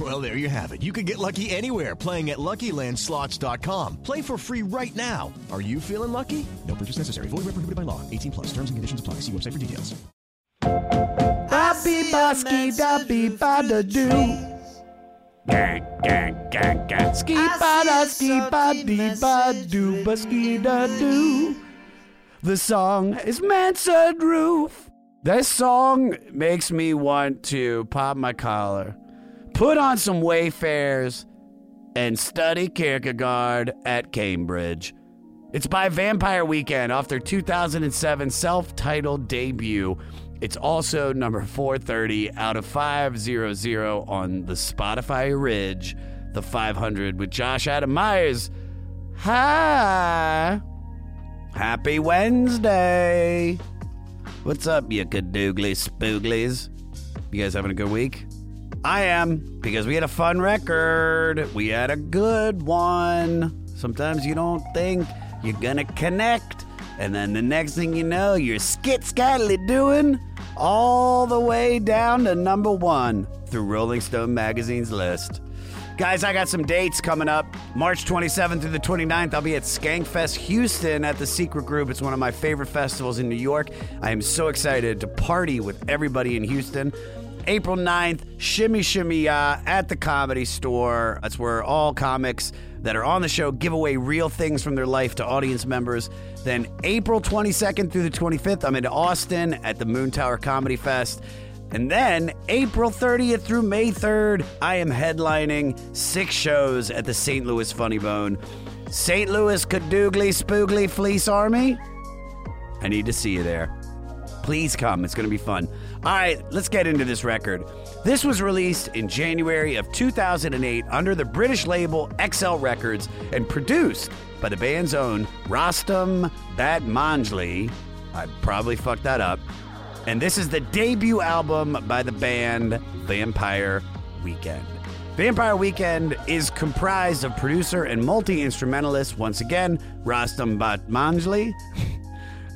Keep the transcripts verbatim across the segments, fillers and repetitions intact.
Well, there you have it. You can get lucky anywhere, playing at Lucky Land Slots dot com. Play for free right now. Are you feeling lucky? No purchase necessary. Void where prohibited by law. eighteen plus. Terms and conditions apply. See website for details. I be by ski, I be by the do. Gang, gang, gang, gang. Ski by da, ski by dee by do, ba ski da do. The song is Mansard Roof. This song makes me want to pop my collar, put on some Wayfarers, and study Kierkegaard at Cambridge. It's by Vampire Weekend off their two thousand seven self-titled debut. It's also number four thirty out of five hundred on the Spotify Ridge, the five hundred with Josh Adam Myers. Hi. Happy Wednesday. What's up, you kadooglies, spooglies? You guys having a good week? I am, because we had a fun record. We had a good one. Sometimes you don't think you're going to connect, and then the next thing you know, you're skit-scattily doing all the way down to number one through Rolling Stone Magazine's list. Guys, I got some dates coming up. March twenty-seventh through the twenty-ninth, I'll be at Skankfest Houston at The Secret Group. It's one of my favorite festivals in New York. I am so excited to party with everybody in Houston. April ninth, Shimmy Shimmy Ya at the Comedy Store. That's where all comics that are on the show give away real things from their life to audience members. Then April twenty-second through the twenty-fifth, I'm in Austin at the Moontower Comedy Fest. And then April thirtieth through May third, I am headlining six shows at the Saint Louis Funny Bone. Saint Louis Kadoogly Spoogly Fleece Army, I need to see you there. Please come. It's going to be fun. All right, let's get into this record. This was released in January of two thousand eight under the British label X L Records and produced by the band's own Rostam Batmanglij. I probably fucked that up. And this is the debut album by the band Vampire Weekend. Vampire Weekend is comprised of producer and multi-instrumentalist, once again, Rostam Batmanglij,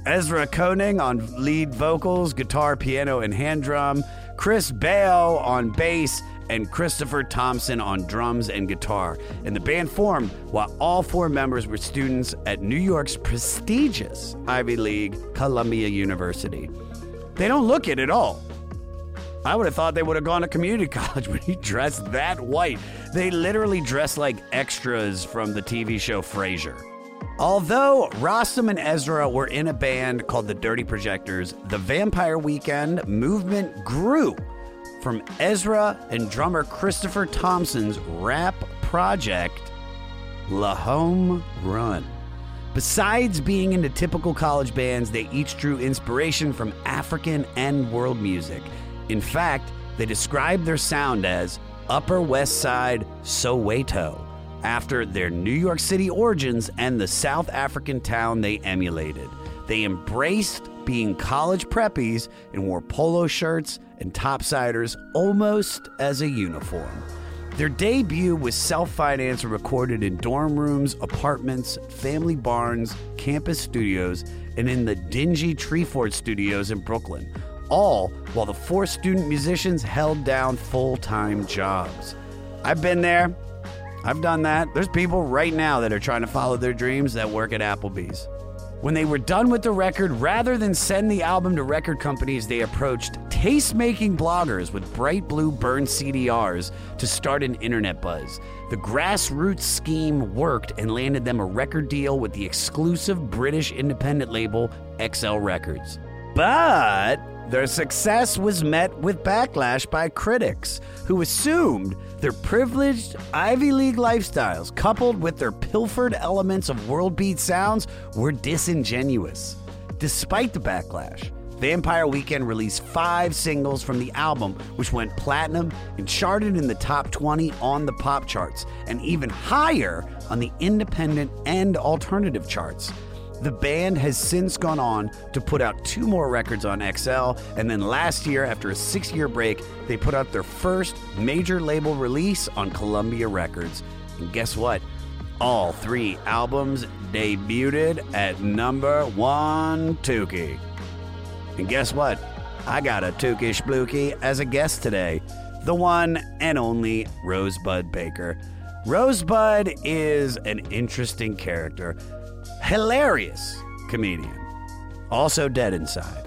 Ezra Koenig on lead vocals, guitar, piano, and hand drum, Chris Bale on bass, and Christopher Thompson on drums and guitar. And the band formed while all four members were students at New York's prestigious Ivy League, Columbia University. They don't look it at all. I would have thought they would have gone to community college when he dressed that white. They literally dress like extras from the T V show Frasier. Although Rostam and Ezra were in a band called the Dirty Projectors, the Vampire Weekend movement grew from Ezra and drummer Christopher Thompson's rap project, La Home Run. Besides being into typical college bands, they each drew inspiration from African and world music. In fact, they described their sound as Upper West Side Soweto, after their New York City origins and the South African town they emulated. They embraced being college preppies and wore polo shirts and topsiders almost as a uniform. Their debut was self-financed and recorded in dorm rooms, apartments, family barns, campus studios, and in the dingy Treefort Studios in Brooklyn, all while the four student musicians held down full-time jobs. I've been there. I've done that. There's people right now that are trying to follow their dreams that work at Applebee's. When they were done with the record, rather than send the album to record companies, they approached taste-making bloggers with bright blue burn C D Rs to start an internet buzz. The grassroots scheme worked and landed them a record deal with the exclusive British independent label X L Records. But their success was met with backlash by critics, who assumed their privileged Ivy League lifestyles, coupled with their pilfered elements of world beat sounds, were disingenuous. Despite the backlash, Vampire Weekend released five singles from the album, which went platinum and charted in the top twenty on the pop charts, and even higher on the independent and alternative charts. The band has since gone on to put out two more records on X L, and then last year, after a six-year break, they put out their first major label release on Columbia Records. And guess what? All three albums debuted at number one Tukey. And guess what? I got a Tukey Splooky as a guest today. The one and only Rosebud Baker. Rosebud is an interesting character. Hilarious comedian. Also dead inside.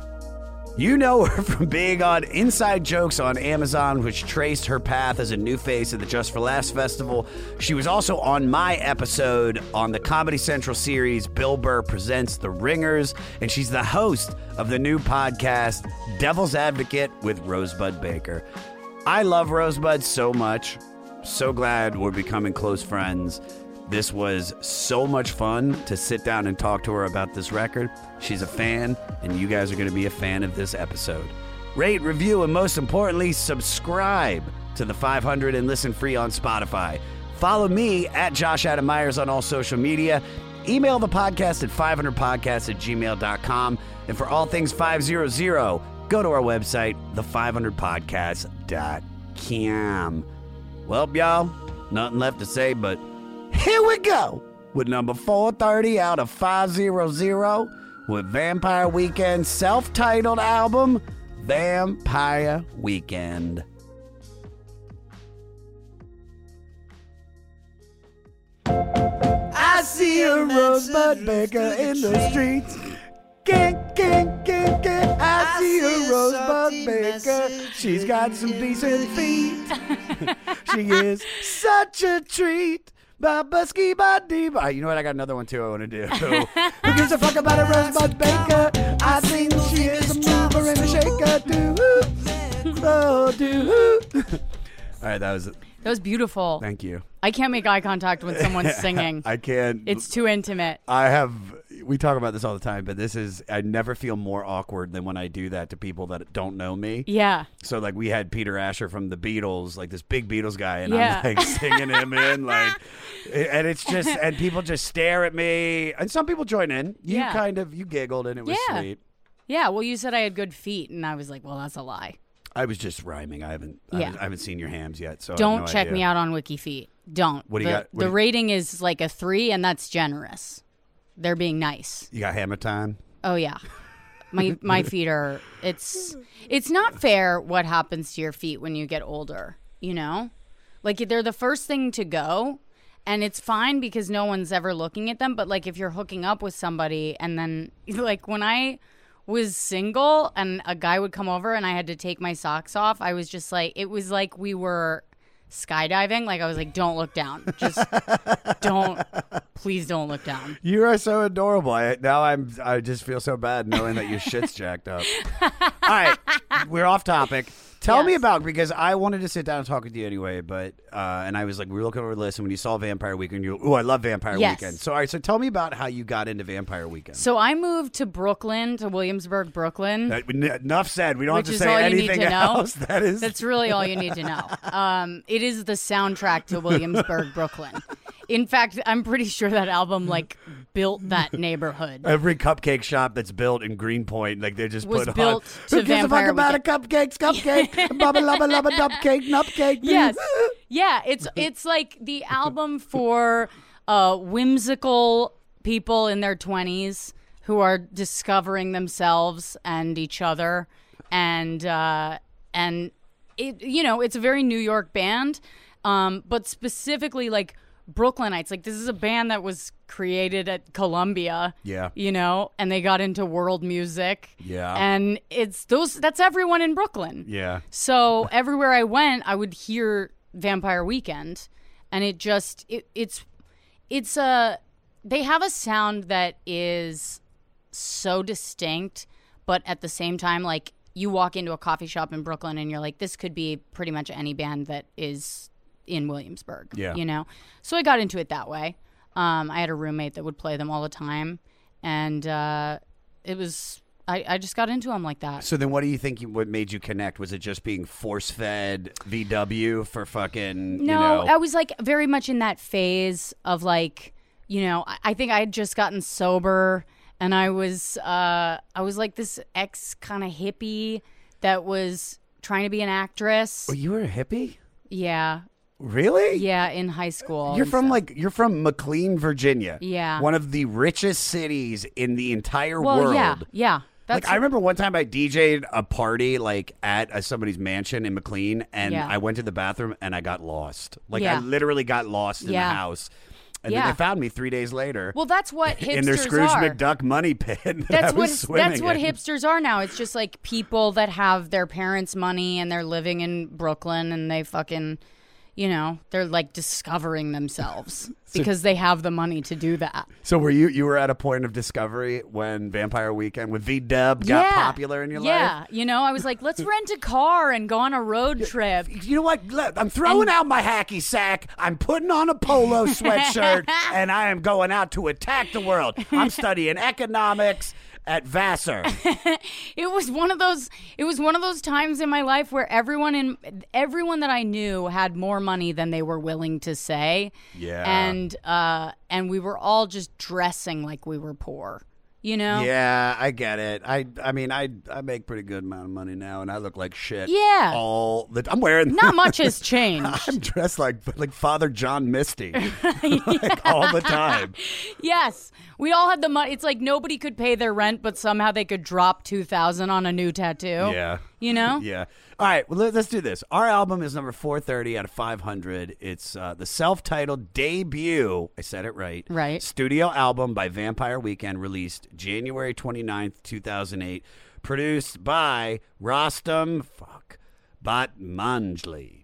You know her from being on Inside Jokes on Amazon, which traced her path as a new face at the Just for Laughs Festival. She was also on my episode on the Comedy Central series Bill Burr Presents The Ringers, and she's the host of the new podcast Devil's Advocate with Rosebud Baker. I love Rosebud so much. So glad we're becoming close friends. This was so much fun to sit down and talk to her about this record. She's a fan, and you guys are going to be a fan of this episode. Rate, review, and most importantly, subscribe to The five hundred and listen free on Spotify. Follow me at Josh Adam Myers on all social media. Email the podcast at five hundred podcast at gmail dot com. And for all things five hundred, go to our website, the five hundred podcast dot com. Well, y'all, nothing left to say but here we go with number four thirty out of five hundred with Vampire Weekend's self-titled album, Vampire Weekend. I see a Rosebud Baker in the streets. Gang, gang, gang, gang. I see a Rosebud Baker. She's got some decent feet. She is such a treat. Ba-busky, ba-dee, ba. You know what? I got another one, too, I want to do. Who gives a fuck about a Rosebud Baker? I think she is a mover and a shaker. Do-hoo. Oh, do-hoo. All right, that was it. That was beautiful. Thank you. I can't make eye contact when someone's singing. I can't. It's too intimate. I have... We talk about this all the time, but this is... I never feel more awkward than when I do that to people that don't know me. Yeah. So, like, we had Peter Asher from the Beatles, like, this big Beatles guy, and yeah. I'm, like, singing him in, like... And it's just... And people just stare at me. And some people join in. You yeah. kind of... You giggled, and it was yeah. sweet. Yeah. Well, you said I had good feet, and I was like, well, that's a lie. I was just rhyming. I haven't I, yeah. was, I haven't seen your hams yet, so don't I have no check idea. Me out on WikiFeet. Don't. What do you the, got? What the you... rating is like a three, and that's generous. They're being nice. You got hammer time? Oh yeah, my my feet are. It's it's not fair what happens to your feet when you get older. You know, like they're the first thing to go, and it's fine because no one's ever looking at them. But like if you're hooking up with somebody, and then like when I. was single and a guy would come over and I had to take my socks off. I was just like, it was like we were skydiving. Like I was like, don't look down. Just don't, please don't look down. You are so adorable. I, now I'm, I just feel so bad knowing that your shit's jacked up. All right. We're off topic. Tell yes. me about, because I wanted to sit down and talk with you anyway, but, uh, and I was like, we were looking over the list, and when you saw Vampire Weekend, you were, oh, I love Vampire yes. Weekend. So, all right, so tell me about how you got into Vampire Weekend. So, I moved to Brooklyn, to Williamsburg, Brooklyn. That, enough said. We don't Which have to say anything to else. That is... That's really all you need to know. Um, it is the soundtrack to Williamsburg, Brooklyn. In fact, I'm pretty sure that album, like, built that neighborhood. Every cupcake shop that's built in Greenpoint, like, they just was put built on. To Who gives a fuck about a cupcakes, cupcake, bubba, lubba, lubba, dubcake, nupcake. Yes. Yeah, it's, it's like the album for uh, whimsical people in their twenties who are discovering themselves and each other. And, uh, and it, you know, it's a very New York band, um, but specifically, like, Brooklynites, like this is a band that was created at Columbia, yeah, you know, and they got into world music, yeah, and it's those that's everyone in Brooklyn, yeah. So everywhere I went, I would hear Vampire Weekend, and it just it, it's it's a they have a sound that is so distinct, but at the same time, like you walk into a coffee shop in Brooklyn, and you're like, this could be pretty much any band that is. In Williamsburg, yeah, you know, so I got into it that way. Um, I had a roommate that would play them all the time, and uh, it was I, I just got into them like that. So then, what do you think? You, what made you connect? Was it just being force fed V W for fucking? No, you know? I was like very much in that phase of like, you know, I, I think I had just gotten sober. And I was, uh, I was like this ex kind of hippie that was trying to be an actress. Oh, you were a hippie? Yeah. Really? Yeah, in high school. You're from stuff. like you're from McLean, Virginia. Yeah. One of the richest cities in the entire well, world. Yeah, yeah. That's like I remember one time I DJed a party like at a, somebody's mansion in McLean, and yeah. I went to the bathroom and I got lost. Like yeah. I literally got lost in yeah. the house. And yeah. then they found me three days later. Well, that's what hipsters are. In their Scrooge are. McDuck money pit. That that's I was what that's in. what hipsters are now. It's just like people that have their parents' money and they're living in Brooklyn and they fucking, you know, they're like discovering themselves so, because they have the money to do that. So were you you were at a point of discovery when Vampire Weekend with V-Dub got yeah. popular in your yeah. life? Yeah, you know, I was like, let's rent a car and go on a road trip. You know what? I'm throwing and- out my hacky sack. I'm putting on a polo sweatshirt and I am going out to attack the world. I'm studying economics at Vassar. It was one of those it was one of those times in my life where everyone in everyone that I knew had more money than they were willing to say. Yeah. And uh and we were all just dressing like we were poor. You know? Yeah, I get it. I I mean I I make pretty good amount of money now and I look like shit. Yeah. All the I'm wearing Not much has changed. I'm dressed like like Father John Misty. Like all the time. Yes. We all had the money. It's like nobody could pay their rent but somehow they could drop two thousand dollars on a new tattoo. Yeah. You know? Yeah. All right, well, let's do this. Our album is number four thirty out of five hundred. It's uh, the self-titled debut, I said it right, right, studio album by Vampire Weekend, released January twenty-ninth, two thousand eight, produced by Rostam fuck, Batmanglij.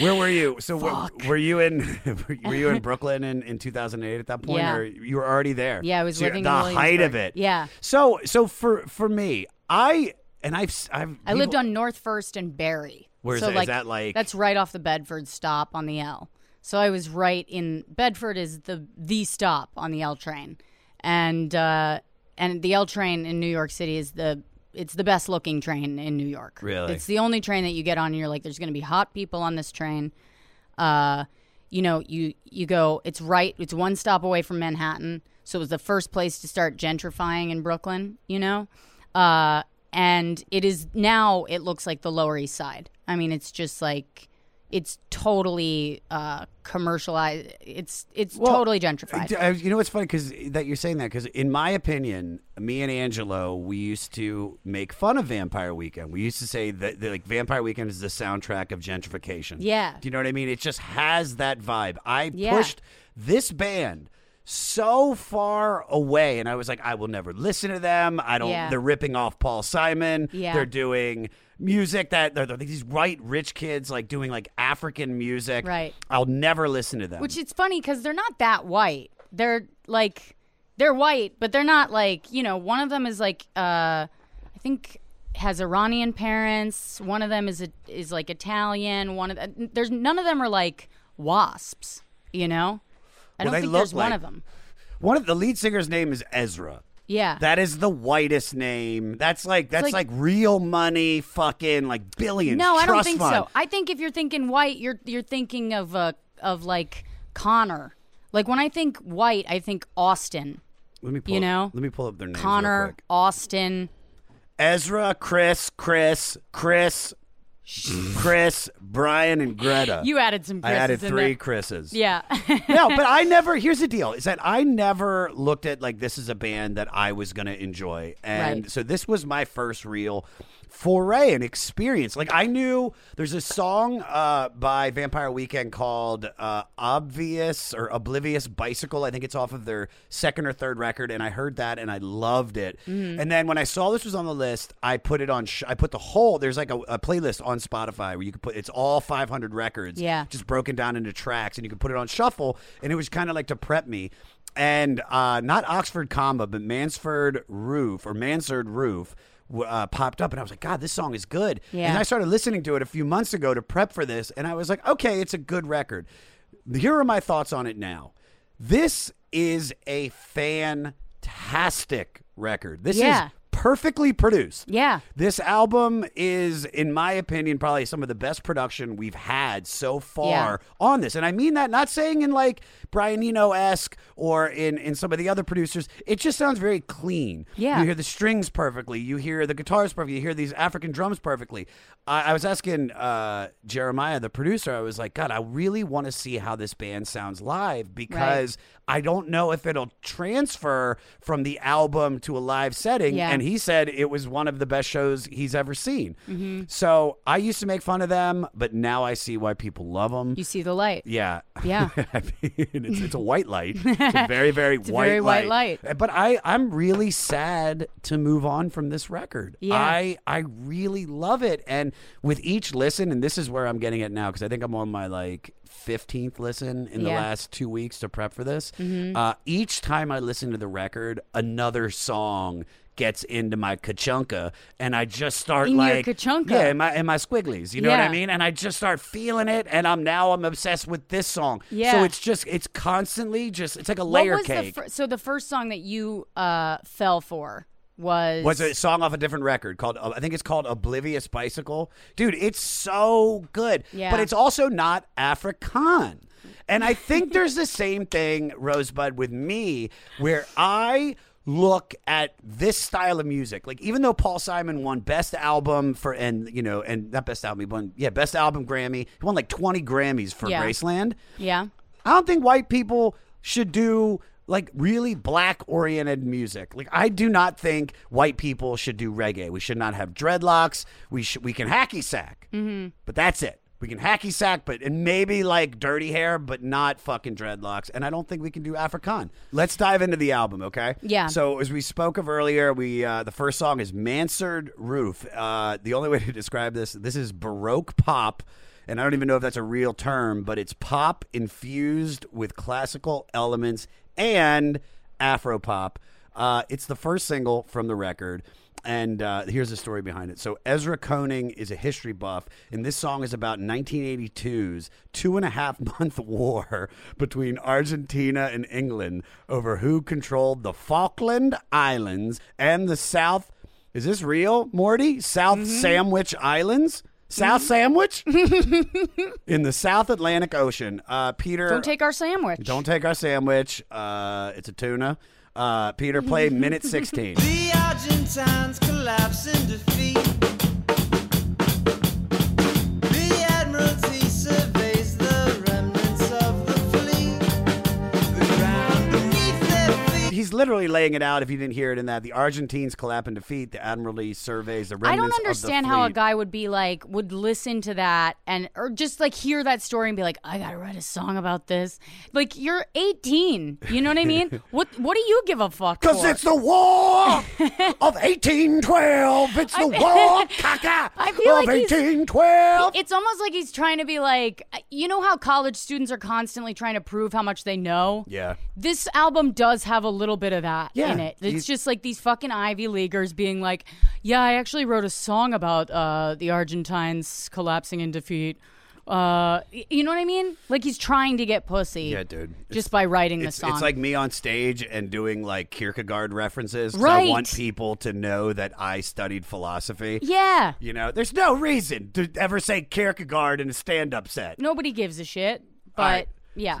Where were you? So were, were you in were you in Brooklyn in, in two thousand eight at that point? Yeah. Or you were already there? Yeah, I was so living the in the height of it. Yeah. So so for for me, I and I've I've I lived on North First and Barry. Where is so that? Like, is that like that's right off the Bedford stop on the L. So I was right in Bedford is the the stop on the L train, and uh, and the L train in New York City is the it's the best looking train in New York. Really, it's the only train that you get on and you're like, there's going to be hot people on this train. Uh, you know, you you go. It's right. It's one stop away from Manhattan. So it was the first place to start gentrifying in Brooklyn. You know. Uh, And it is now, it looks like the Lower East Side. I mean, it's just like, it's totally uh, commercialized. It's it's well, totally gentrified. You know what's funny because that you're saying that? Because in my opinion, me and Angelo, we used to make fun of Vampire Weekend. We used to say that, that like Vampire Weekend is the soundtrack of gentrification. Yeah. Do you know what I mean? It just has that vibe. I yeah. pushed this band so far away, and I was like, I will never listen to them. I don't. Yeah. They're ripping off Paul Simon. Yeah. They're doing music that they're, they're these white rich kids like doing like African music. Right. I'll never listen to them. Which it's funny because they're not that white. They're like they're white, but they're not like you know. One of them is like uh, I think has Iranian parents. One of them is a, is like Italian. One of them, there's none of them are like WASPs. You know. I well, don't think there's like, one of them. One of the lead singer's name is Ezra. Yeah. That is the whitest name. That's like that's like, like real money fucking like billions. No, I don't think fund. so. I think if you're thinking white, you're you're thinking of uh, of like Connor. Like when I think white, I think Austin. Let me pull you up, know? Let me pull up their names. Connor, real quick. Austin. Ezra, Chris, Chris, Chris. Chris, Brian, and Greta. You added some Chris's. I added three Chris's. Yeah. No, but I never, here's the deal, is that I never looked at, like, this is a band that I was going to enjoy. And right. so this was my first real foray and experience. Like, I knew there's a song uh, by Vampire Weekend called uh, Obvious or Oblivious Bicycle. I think it's off of their second or third record. And I heard that and I loved it. Mm-hmm. And then when I saw this was on the list, I put it on, sh- I put the whole, there's like a, a playlist on Spotify where you could put it's all five hundred records, yeah, just broken down into tracks, and you could put it on shuffle. And it was kind of like to prep me. And uh, not Oxford Comma, but Mansford Roof or Mansard Roof uh, popped up, and I was like, God, this song is good. Yeah. And I started listening to it a few months ago to prep for this, and I was like, okay, it's a good record. Here are my thoughts on it now. This is a fantastic record. This yeah. is perfectly produced. Yeah. This album is, in my opinion, probably some of the best production we've had so far yeah. on this. And I mean that not saying in like Brian Eno-esque or in, in some of the other producers. It just sounds very clean. Yeah. You hear the strings perfectly. You hear the guitars perfectly. You hear these African drums perfectly. I, I was asking uh, Jeremiah, the producer, I was like, God, I really want to see how this band sounds live because right. I don't know if it'll transfer from the album to a live setting. Yeah. And he said it was one of the best shows he's ever seen. Mm-hmm. So I used to make fun of them, but now I see why people love them. You see the light. Yeah. Yeah. I mean, it's, it's a white light. It's a very, very, it's white, a very light. white light. But I, I'm really sad to move on from this record. Yeah. I, I really love it. And with each listen, and this is where I'm getting it now, because I think I'm on my like fifteenth listen in yeah. the last two weeks to prep for this. Mm-hmm. Uh, each time I listen to the record, another song gets into my kachunka, and I just start in like, your kachunka. yeah, in my in my squigglies, you know yeah. what I mean? And I just start feeling it, and I'm now I'm obsessed with this song. Yeah. So it's just it's constantly just it's like a layer cake. The fir- so the first song that you uh, fell for. Was was a song off a different record called I think it's called Oblivious Bicycle. Dude, it's so good. Yeah. But it's also not Afrikaan. And I think there's the same thing, Rosebud, with me, where I look at this style of music. Like, even though Paul Simon won best album for, and you know, and not best album, he won, yeah, best album Grammy. He won like twenty Grammys for yeah. Graceland. Yeah. I don't think white people should do like really black oriented music. Like, I do not think white people should do reggae. We should not have dreadlocks. We should, we can hacky sack, mm-hmm. but that's it. We can hacky sack, but and maybe like dirty hair, but not fucking dreadlocks. And I don't think we can do Afrikaan. Let's dive into the album, okay? Yeah. So as we spoke of earlier, we uh, the first song is Mansard Roof. Uh, the only way to describe this, this is Baroque pop. And I don't even know if that's a real term, but it's pop infused with classical elements and Afropop. Uh, it's the first single from the record. And uh, here's the story behind it. So Ezra Koenig is a history buff, and this song is about nineteen eighty-two's two-and-a-half-month war between Argentina and England over who controlled the Falkland Islands and the South... Is this real, Morty? South mm-hmm. Sandwich Islands? South Sandwich? In the South Atlantic Ocean. Uh, Peter... Don't take our sandwich. Don't take our sandwich. Uh, it's a tuna. Uh, Peter, play minute sixteen. The Argentines collapse in defeat. The Admiralty surveys the remnants of the fleet. The ground beneath their feet. He's literally laying it out if you didn't hear it in that. The Argentines collapse in defeat. The Admiralty surveys the remnants of the fleet. I don't understand how a guy would be like, would listen to that and, or just like hear that story and be like, I gotta write a song about this. Like, you're eighteen. You know what I mean? what What do you give a fuck for? Because it's the war of eighteen twelve. It's the I, war caca of like eighteen twelve. It's almost like he's trying to be like, you know how college students are constantly trying to prove how much they know? Yeah. This album does have a little little bit of that yeah, in it. It's you, just like these fucking Ivy Leaguers being like, yeah, I actually wrote a song about uh, the Argentines collapsing in defeat. Uh, you know what I mean? Like, he's trying to get pussy. Yeah, dude. Just it's, by writing the song. It's like me on stage and doing like Kierkegaard references. Right. I want people to know that I studied philosophy. Yeah. You know, there's no reason to ever say Kierkegaard in a stand-up set. Nobody gives a shit, but right. yeah.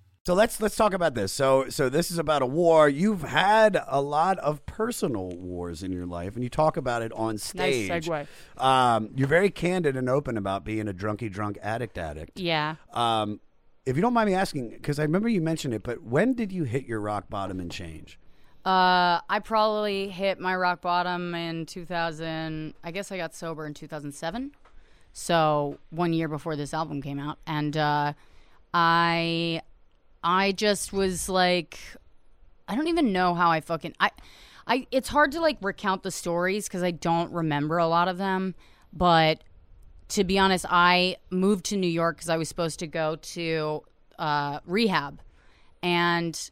So let's let's talk about this. So so this is about a war. You've had a lot of personal wars in your life, and you talk about it on stage. Nice segue. Um, you're very candid and open about being a drunky drunk addict addict. Yeah. Um, if you don't mind me asking, because I remember you mentioned it, but when did you hit your rock bottom and change? Uh, I probably hit my rock bottom in two thousand. I guess I got sober in two thousand seven. So one year before this album came out, and uh, I. I just was like, I don't even know how I fucking, I, I, it's hard to like recount the stories because I don't remember a lot of them. But to be honest, I moved to New York because I was supposed to go to uh, rehab, and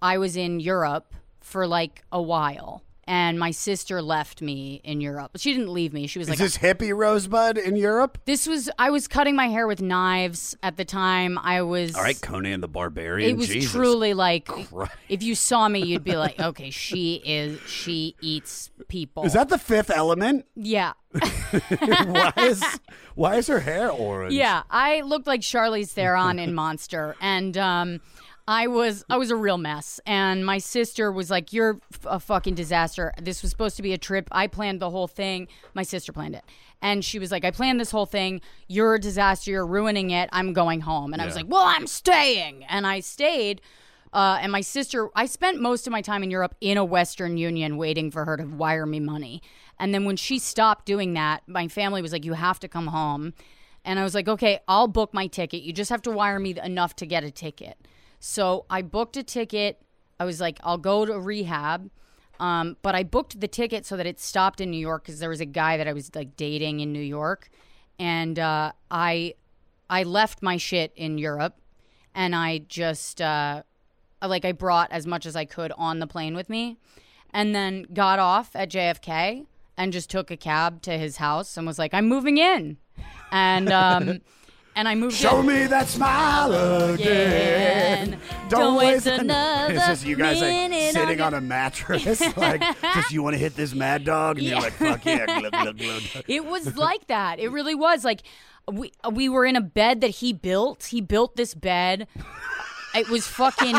I was in Europe for like a while. And my sister left me in Europe. She didn't leave me. She was like, "Is this hippie Rosebud in Europe?" This was. I was cutting my hair with knives at the time. I was. All right, Conan the Barbarian. It was Jesus. Truly like, Christ. If you saw me, you'd be like, "Okay, she is. She eats people." Is that the Fifth Element? Yeah. why is Why is her hair orange? Yeah, I looked like Charlize Theron in Monster, and um. I was I was a real mess, and my sister was like, "You're a fucking disaster. This was supposed to be a trip. I planned the whole thing. My sister planned it." And she was like, "I planned this whole thing. You're a disaster. You're ruining it. I'm going home." And yeah. I was like, "Well, I'm staying." And I stayed. Uh, and my sister, I spent most of my time in Europe in a Western Union waiting for her to wire me money. And then when she stopped doing that, my family was like, "You have to come home." And I was like, "Okay, I'll book my ticket. You just have to wire me enough to get a ticket." So I booked a ticket. I was like, I'll go to rehab. Um, but I booked the ticket so that it stopped in New York because there was a guy that I was like dating in New York. And uh, I I left my shit in Europe. And I just, uh, like I brought as much as I could on the plane with me. And then got off at J F K and just took a cab to his house and was like, "I'm moving in." And... Um, And I moved Show in. me that smile again. Don't, Don't waste another It's just you guys like sitting on, on a mattress like, just you want to hit this mad dog? And yeah. You're like, fuck yeah. Glug, glug, glug. It was like that. It really was. Like, we we were in a bed that he built. He built this bed. It was fucking,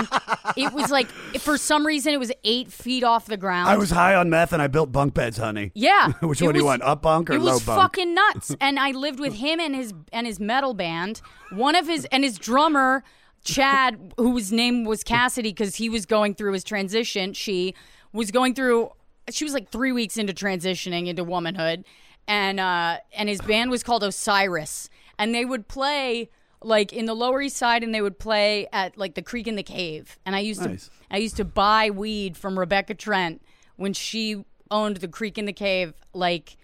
it was like, for some reason, it was eight feet off the ground. I was high on meth and I built bunk beds, honey. Yeah. Which one was, do you want, up bunk or low bunk? It was fucking nuts. And I lived with him and his and his metal band. One of his, and his drummer, Chad, whose name was Cassidy because he was going through his transition. She was going through, she was like three weeks into transitioning into womanhood. And uh, and his band was called Osiris. And they would play... like in the Lower East Side, and they would play at like the Creek in the Cave. And I used nice. to I used to buy weed from Rebecca Trent when she owned the Creek in the Cave. Like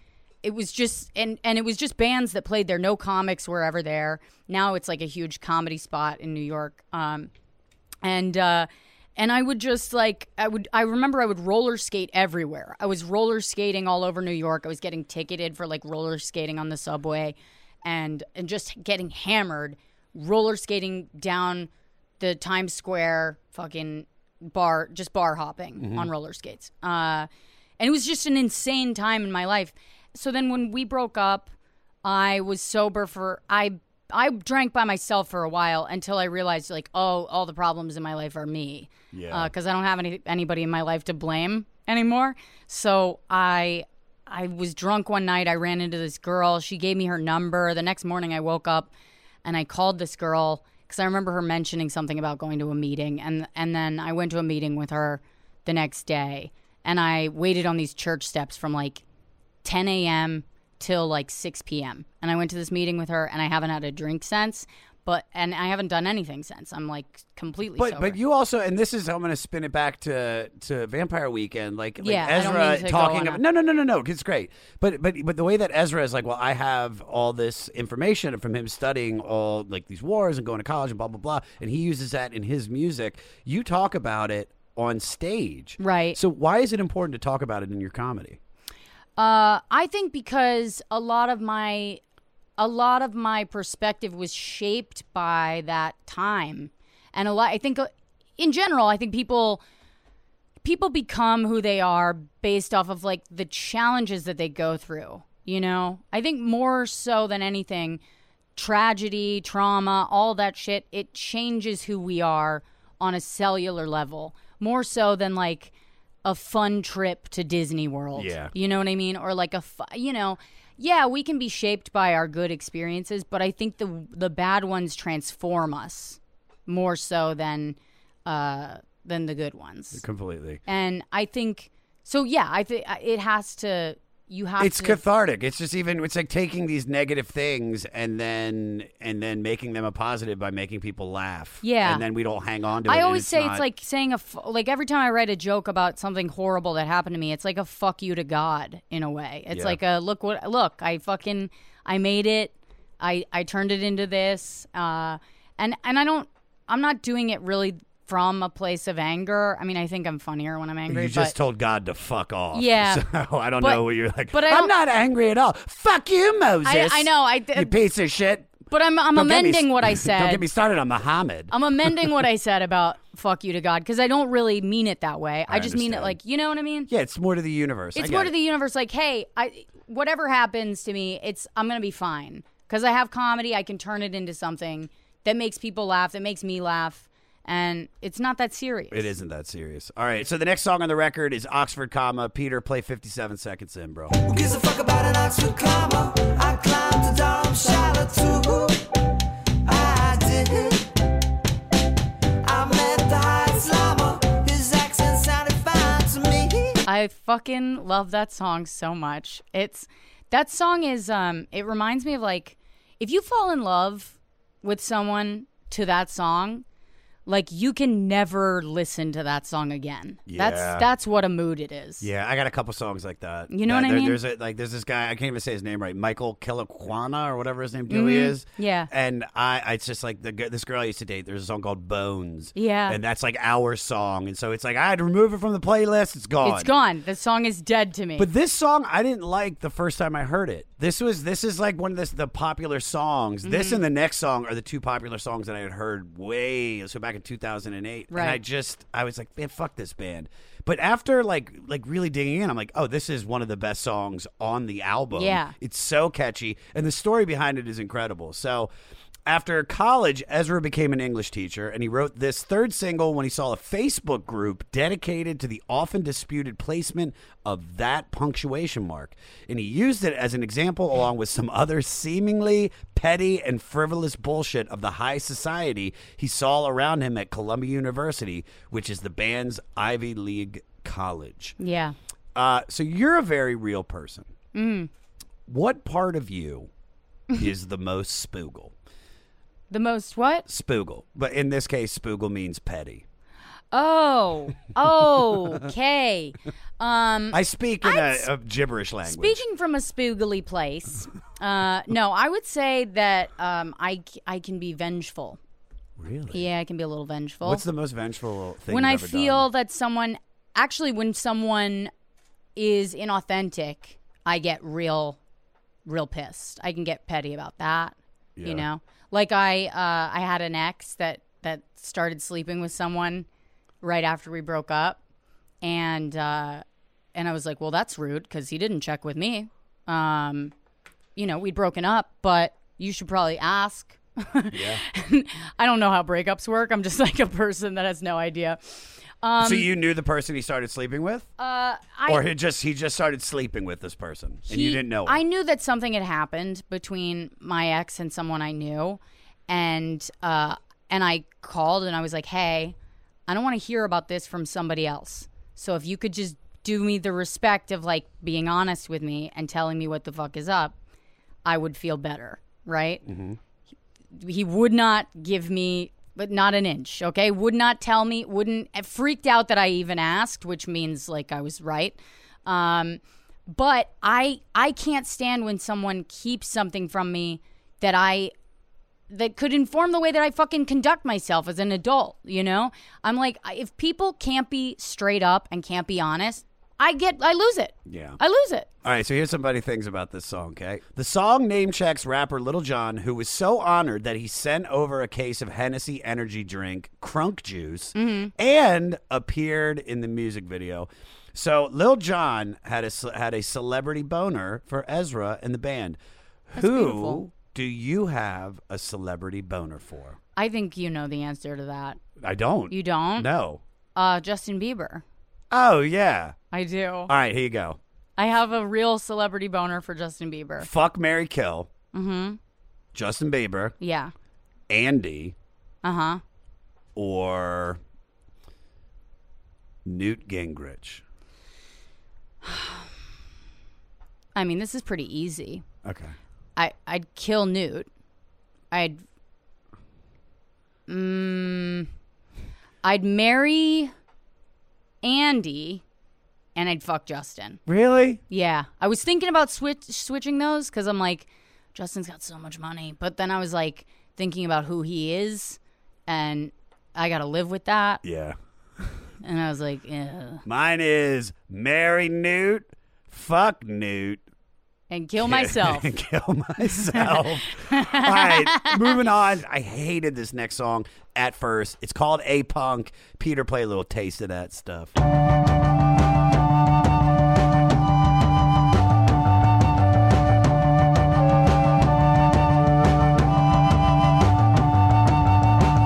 it was just and, and it was just bands that played there. No comics were ever there. Now it's like a huge comedy spot in New York. Um, and uh, and I would just like I would I remember I would roller skate everywhere. I was roller skating all over New York. I was getting ticketed for like roller skating on the subway and and just getting hammered. Roller skating down the Times Square fucking bar, just bar hopping mm-hmm. on roller skates. Uh, and it was just an insane time in my life. So then when we broke up, I was sober for, I I drank by myself for a while until I realized like, oh, all the problems in my life are me. Yeah. Because uh, I don't have any anybody in my life to blame anymore. So I I was drunk one night. I ran into this girl. She gave me her number. The next morning I woke up. And I called this girl because I remember her mentioning something about going to a meeting. And and then I went to a meeting with her the next day. And I waited on these church steps from like ten a.m. till like six p.m. And I went to this meeting with her and I haven't had a drink since. But and I haven't done anything since. I'm like completely but, sober. But you also, and this is, I'm going to spin it back to, to Vampire Weekend. Like, like yeah, Ezra talking about, no, no, no, no, no. It's great. But, but, but the way that Ezra is like, well, I have all this information from him studying all like these wars and going to college and blah, blah, blah. And he uses that in his music. You talk about it on stage. Right. So why is it important to talk about it in your comedy? Uh, I think because a lot of my... a lot of my perspective was shaped by that time. And a lot, I think, in general, I think people people become who they are based off of, like, the challenges that they go through, you know? I think more so than anything, tragedy, trauma, all that shit, it changes who we are on a cellular level, more so than, like, a fun trip to Disney World. Yeah. You know what I mean? Or, like, a, fu- you know... Yeah, we can be shaped by our good experiences, but I think the the bad ones transform us more so than uh, than the good ones. Completely. And I think so. Yeah, I think it has to. You have. It's to- cathartic. It's just even. It's like taking these negative things and then and then making them a positive by making people laugh. Yeah. And then we don't hang on to. I it. I always it's say not- it's like saying a like every time I write a joke about something horrible that happened to me, it's like a fuck you to God in a way. It's yeah. like a look what look I fucking I made it. I I turned it into this. Uh, and and I don't. I'm not doing it really from a place of anger. I mean, I think I'm funnier when I'm angry. You just but, told God to fuck off. Yeah. So I don't but, know what you're like. But I'm not angry at all. Fuck you, Moses. I, I know. I, you piece of shit. But I'm I'm don't amending me, what I said. Don't get me started on Muhammad. I'm amending what I said about fuck you to God because I don't really mean it that way. I, I just understand. mean it like, you know what I mean? Yeah, it's more to the universe. It's more it. to the universe like, hey, I whatever happens to me, it's I'm going to be fine. Because I have comedy, I can turn it into something that makes people laugh, that makes me laugh. And it's not that serious. It isn't that serious. All right, so the next song on the record is Oxford Comma. Peter, play fifty-seven seconds in, bro. Who gives a fuck about an Oxford Comma? I climbed the dome shallow too. I did. I met the high slammer. His accent sounded fine to me. I fucking love that song so much. It's that song is, um, it reminds me of, like, if you fall in love with someone to that song... Like, you can never listen to that song again. Yeah. That's that's what a mood it is. Yeah, I got a couple songs like that. You know uh, what there, I mean? There's a, like there's this guy, I can't even say his name right, Michael Kiloquana or whatever his name mm-hmm. really is. Yeah. And I, I it's just like, the this girl I used to date, there's a song called Bones. Yeah. And that's like our song. And so it's like, I had to remove it from the playlist. It's gone. It's gone. The song is dead to me. But this song, I didn't like the first time I heard it. This was this is like one of this, the popular songs. Mm-hmm. This and the next song are the two popular songs that I had heard way, so back in two thousand eight. Right. And I just, I was like, man, fuck this band. But after like like really digging in, I'm like, oh, this is one of the best songs on the album. Yeah. It's so catchy. And the story behind it is incredible. So after college, Ezra became an English teacher, and he wrote this third single when he saw a Facebook group dedicated to the often disputed placement of that punctuation mark. And he used it as an example along with some other seemingly petty and frivolous bullshit of the high society he saw around him at Columbia University, which is the band's Ivy League college. Yeah. Uh, so you're a very real person. Mm. What part of you is the most spoogle? The most what? Spoogle. But in this case, spoogle means petty. Oh. Oh. Okay. Um, I speak in a, a gibberish language. Speaking from a spoogly place, uh, no, I would say that um, I, I can be vengeful. Really? Yeah, I can be a little vengeful. What's the most vengeful thing when you've ever done? When I feel that someone, actually when someone is inauthentic, I get real, real pissed. I can get petty about that, yeah. you know? Like I, uh, I had an ex that, that started sleeping with someone right after we broke up, and uh, and I was like, well, that's rude because he didn't check with me. Um, you know, we'd broken up, but you should probably ask. Yeah. I don't know how breakups work. I'm just like a person that has no idea. Um, so you knew the person he started sleeping with, uh, I, or he just he just started sleeping with this person, he, and you didn't know it. I knew that something had happened between my ex and someone I knew, and uh, and I called and I was like, "Hey, I don't want to hear about this from somebody else. So if you could just do me the respect of like being honest with me and telling me what the fuck is up, I would feel better, right?" Mm-hmm. He, he would not give me. But not an inch, okay? Would not tell me, wouldn't, freaked out that I even asked, which means, like, I was right. Um, but I I can't stand when someone keeps something from me that I, that could inform the way that I fucking conduct myself as an adult, you know? I'm like, if people can't be straight up and can't be honest, I get, I lose it. Yeah. I lose it. All right, so here's some funny things about this song, okay? The song name checks rapper Lil Jon, who was so honored that he sent over a case of Hennessy energy drink, Crunk Juice, mm-hmm. and appeared in the music video. So Lil Jon had a, had a celebrity boner for Ezra and the band. That's who beautiful. Do you have a celebrity boner for? I think you know the answer to that. I don't. You don't? No. Uh, Justin Bieber. Oh, yeah. I do. All right, here you go. I have a real celebrity boner for Justin Bieber. Fuck, marry, kill. Mm-hmm. Justin Bieber. Yeah. Andy. Uh-huh. Or Newt Gingrich. I mean, this is pretty easy. Okay. I, I'd kill Newt. I'd... Mm, I'd marry... Andy, and I'd fuck Justin. Really? Yeah. I was thinking about switch, switching those because I'm like, Justin's got so much money. But then I was like thinking about who he is, and I got to live with that. Yeah. And I was like, yeah. Mine is marry Newt, fuck Newt. And kill myself. And kill myself. All right, moving on. I hated this next song at first. It's called A Punk. Peter, play a little taste of that stuff.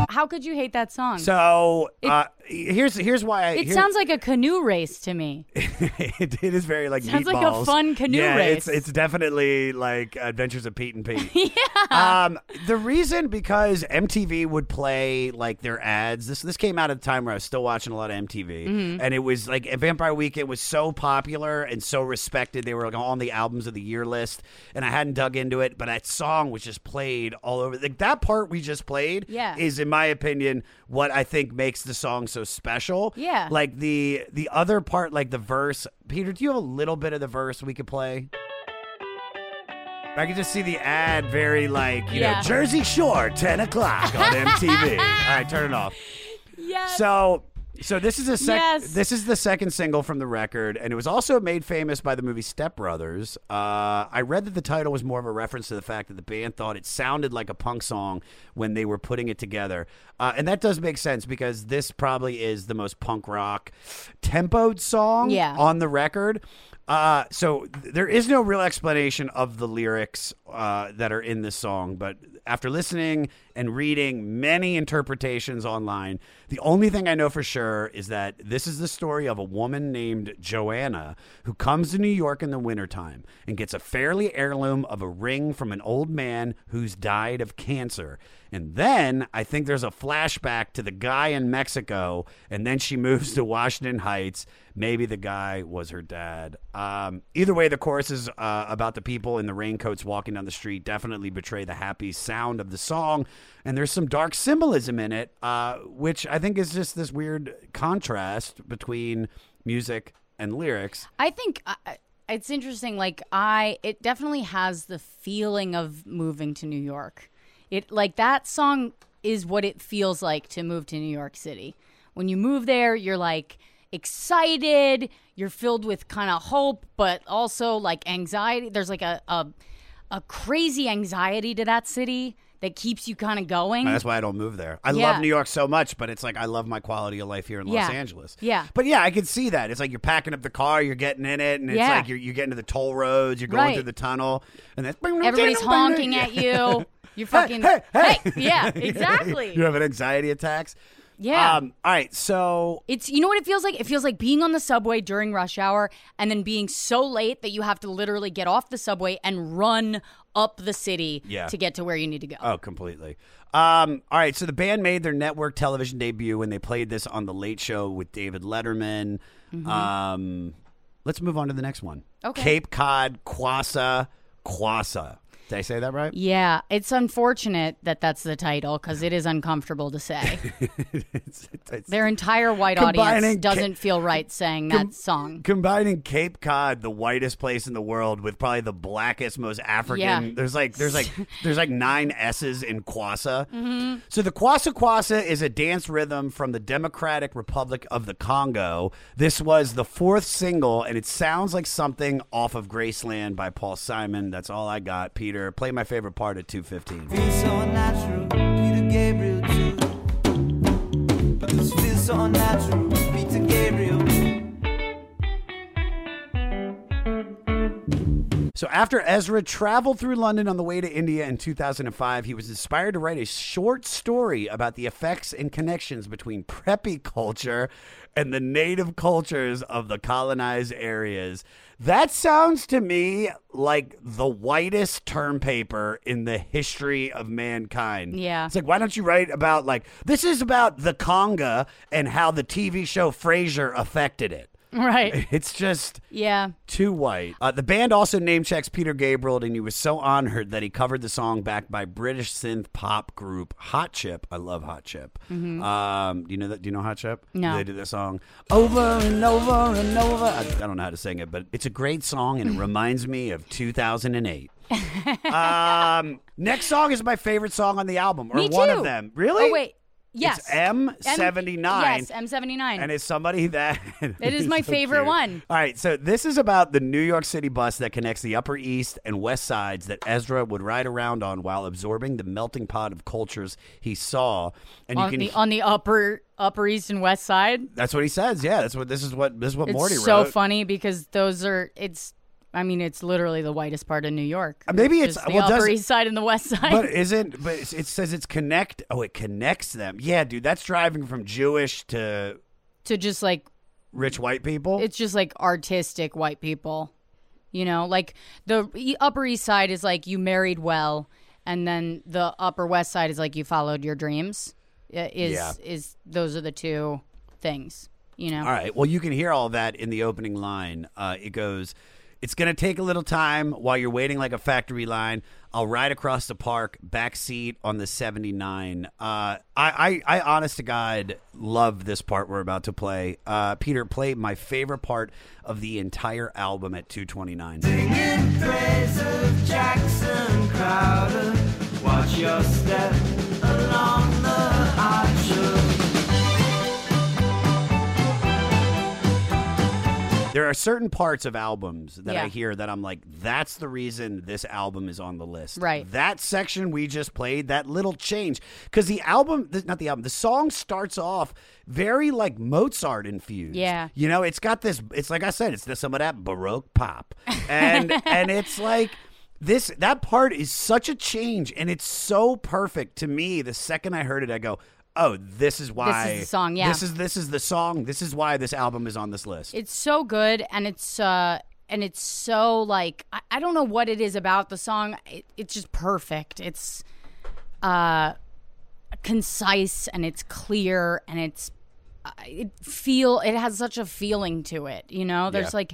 How could you hate that song? So it, uh, here's here's why. I, it here, sounds like a canoe race to me. it, it is very like sounds meatballs. Like a fun canoe yeah, race. It's it's definitely like Adventures of Pete and Pete. yeah. Um, the reason because M T V would play like their ads. This this came out at the time where I was still watching a lot of M T V, mm-hmm. and it was like Vampire Weekend was so popular and so respected. They were like on the albums of the year list, and I hadn't dug into it, but that song was just played all over. Like that part we just played yeah. is in my opinion what I think makes the song so special. Yeah. Like the the other part, like the verse. Peter, do you have a little bit of the verse we could play? I could just see the ad very like, you yeah. know, Jersey Shore, ten o'clock on M T V. All right, turn it off. Yes. So... So this is a sec- yes. this is the second single from the record, and it was also made famous by the movie Step Brothers. Uh, I read that the title was more of a reference to the fact that the band thought it sounded like a punk song when they were putting it together. Uh, and that does make sense because this probably is the most punk rock tempoed song yeah. on the record. Uh, so th- there is no real explanation of the lyrics uh, that are in this song, but after listening and reading many interpretations online, the only thing I know for sure is that this is the story of a woman named Joanna who comes to New York in the wintertime and gets a fairly heirloom of a ring from an old man who's died of cancer. And then I think there's a flashback to the guy in Mexico, and then she moves to Washington Heights. Maybe the guy was her dad. Um, either way, the chorus is uh, about the people in the raincoats walking down the street definitely betray the happy sound of the song. And there's some dark symbolism in it, uh, which I think is just this weird contrast between music and lyrics. I think... I- it's interesting. Like, I... It definitely has the feeling of moving to New York. It like that song is what it feels like to move to New York City. When you move there, you're like excited, you're filled with kind of hope, but also like anxiety. There's like a a, a crazy anxiety to that city that keeps you kind of going. That's why I don't move there. I yeah. love New York so much, but it's like I love my quality of life here in yeah. Los Angeles. Yeah. But yeah, I can see that. It's like you're packing up the car, you're getting in it, and it's yeah. like you're, you're getting to the toll roads, you're going right. through the tunnel, and that's everybody's honking at you. You're fucking... Hey, hey, hey. hey. Yeah, exactly. You're having anxiety attacks? Yeah. Um, all right, so... it's you know what it feels like? It feels like being on the subway during rush hour and then being so late that you have to literally get off the subway and run up the city yeah. to get to where you need to go. Oh, completely. Um, all right, so the band made their network television debut when they played this on The Late Show with David Letterman. Mm-hmm. Um, let's move on to the next one. Okay. Cape Cod, Kwassa, Kwassa. Did I say that right? Yeah. It's unfortunate that that's the title because it is uncomfortable to say. it's, it's, Their entire white audience doesn't ca- feel right saying com- that song. Combining Cape Cod, the whitest place in the world, with probably the blackest, most African. Yeah. There's like there's like there's like nine S's in Kwassa. Mm-hmm. So the Kwassa Kwassa is a dance rhythm from the Democratic Republic of the Congo. This was the fourth single, and it sounds like something off of Graceland by Paul Simon. That's all I got, Peter. Play my favorite part at two fifteen. Feels so unnatural, Peter Gabriel too. But this feels so unnatural, Peter Gabriel. So after Ezra traveled through London on the way to India in two thousand five, he was inspired to write a short story about the effects and connections between preppy culture and the native cultures of the colonized areas. That sounds to me like the whitest term paper in the history of mankind. Yeah. It's like, why don't you write about, like, this is about the Congo and how the T V show Frasier affected it. Right. It's just yeah. too white. Uh, the band also name checks Peter Gabriel, and he was so honored that he covered the song backed by British synth pop group Hot Chip. I love Hot Chip. Mm-hmm. Um, do you know that? Do you know Hot Chip? No. They did this song over and over and over. I, I don't know how to sing it, but it's a great song, and it reminds me of two thousand eight. um, next song is my favorite song on the album, or me one too. Of them. Really? Oh, wait. Yes. It's M seventy-nine. Yes, M seventy-nine. And it's somebody that... It is my so favorite cute. One. All right, so this is about the New York City bus that connects the Upper East and West Sides that Ezra would ride around on while absorbing the melting pot of cultures he saw. And on, you can, the, on the Upper upper East and West Side? That's what he says, yeah. That's what This is what, this is what Morty so wrote. It's so funny because those are... It's. I mean, it's literally the whitest part of New York. Maybe it's, it's the well, Upper East Side and the West Side. But isn't? But it says it's connect. Oh, it connects them. Yeah, dude, that's driving from Jewish to to just like rich white people. It's just like artistic white people. You know, like the Upper East Side is like you married well, and then the Upper West Side is like you followed your dreams. Is yeah. is those are the two things. You know. All right. Well, you can hear all that in the opening line. Uh, it goes. It's going to take a little time while you're waiting like a factory line. I'll ride across the park, backseat on the seventy-nine. Uh, I, I, I, honest to God, love this part we're about to play. Uh, Peter, play my favorite part of the entire album at two twenty-nine. Singing praise of Jackson Crowder. Watch your step along the arch. There are certain parts of albums that yeah. I hear that I'm like, that's the reason this album is on the list. Right. That section we just played, that little change. Because the album, not the album, the song starts off very like Mozart infused. Yeah. You know, it's got this, it's like I said, it's some of that Baroque pop. And and it's like... This that part is such a change, and it's so perfect to me. The second I heard it, I go, "Oh, this is why this is the song." Yeah, this is this is the song. This is why this album is on this list. It's so good, and it's uh, and it's so like I, I don't know what it is about the song. It, it's just perfect. It's uh, concise, and it's clear, and it's uh, it feel it has such a feeling to it. You know, there's yeah. like.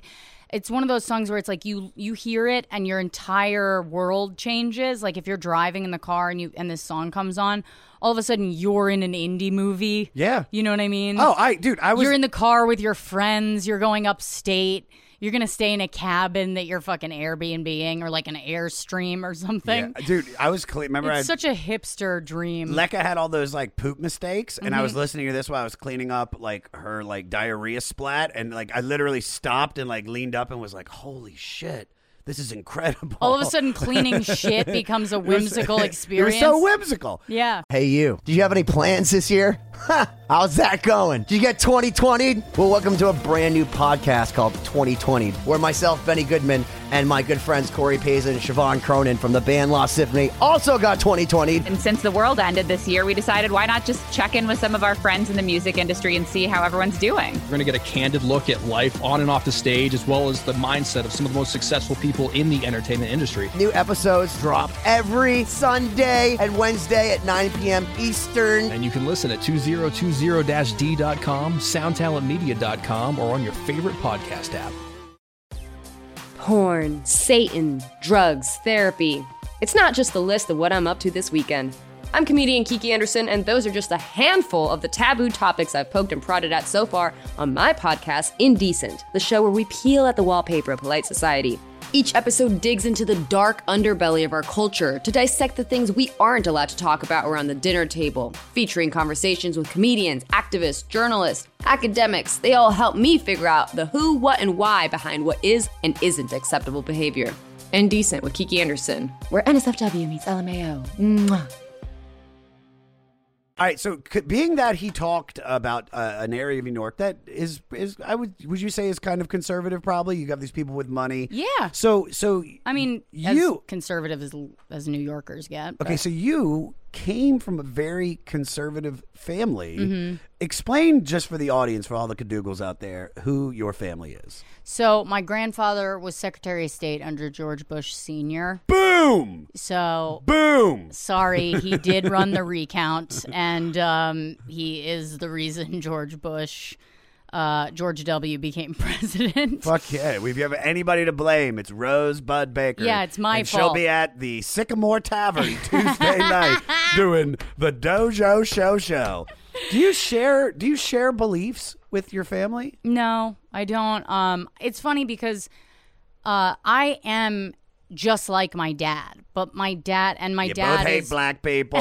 It's one of those songs where it's like you you hear it and your entire world changes. Like if you're driving in the car and you and this song comes on, all of a sudden you're in an indie movie. Yeah. You know what I mean? Oh, I dude, I was You're in the car with your friends, you're going upstate. You're going to stay in a cabin that you're fucking Airbnb-ing or like an Airstream or something. Yeah. Dude, I was clean. Remember, it's I'd, such a hipster dream. Lekka had all those like poop mistakes, and mm-hmm. I was listening to this while I was cleaning up like her like diarrhea splat, and like I literally stopped and like leaned up and was like, holy shit. This is incredible. All of a sudden, cleaning shit becomes a whimsical experience. You're so whimsical. Yeah. Hey, you. Do you have any plans this year? Ha! How's that going? Did you get twenty twenty'd? Well, welcome to a brand new podcast called twenty twenty'd, where myself, Benny Goodman, and my good friends Corey Pazin and Siobhan Cronin from the band Lost Symphony also got twenty twenty'd. And since the world ended this year, we decided why not just check in with some of our friends in the music industry and see how everyone's doing. We're going to get a candid look at life on and off the stage, as well as the mindset of some of the most successful people in the entertainment industry. New episodes drop every Sunday and Wednesday at nine p.m. Eastern. And you can listen at two thousand twenty d dot com, sound talent media dot com, or on your favorite podcast app. Porn, Satan, drugs, therapy. It's not just the list of what I'm up to this weekend. I'm comedian Kiki Anderson, and those are just a handful of the taboo topics I've poked and prodded at so far on my podcast, Indecent, the show where we peel at the wallpaper of polite society. Each episode digs into the dark underbelly of our culture to dissect the things we aren't allowed to talk about around the dinner table, featuring conversations with comedians, activists, journalists, academics. They all help me figure out the who, what, and why behind what is and isn't acceptable behavior. Indecent with Kiki Anderson, where N S F W meets L M A O. Mwah. All right, so being that he talked about uh, an area of New York that is, is I would would you say is kind of conservative, probably? You got these people with money. Yeah. So, so I mean, you, as conservative as, as New Yorkers get. But. Okay, so you came from a very conservative family. Mm-hmm. Explain just for the audience, for all the cadougals out there, who your family is. So my grandfather was Secretary of State under George Bush Senior Boom! So... Boom! Sorry, he did run the recount, and um, he is the reason George Bush... Uh, George W. became president. Fuck yeah. If you have anybody to blame, it's Rosebud Baker. Yeah, it's my and fault. She'll be at the Sycamore Tavern Tuesday night doing the Dojo Show Show. Do you share do you share beliefs with your family? No, I don't. Um, it's funny because uh, I am just like my dad, but my dad and my you dad both hate is... black people.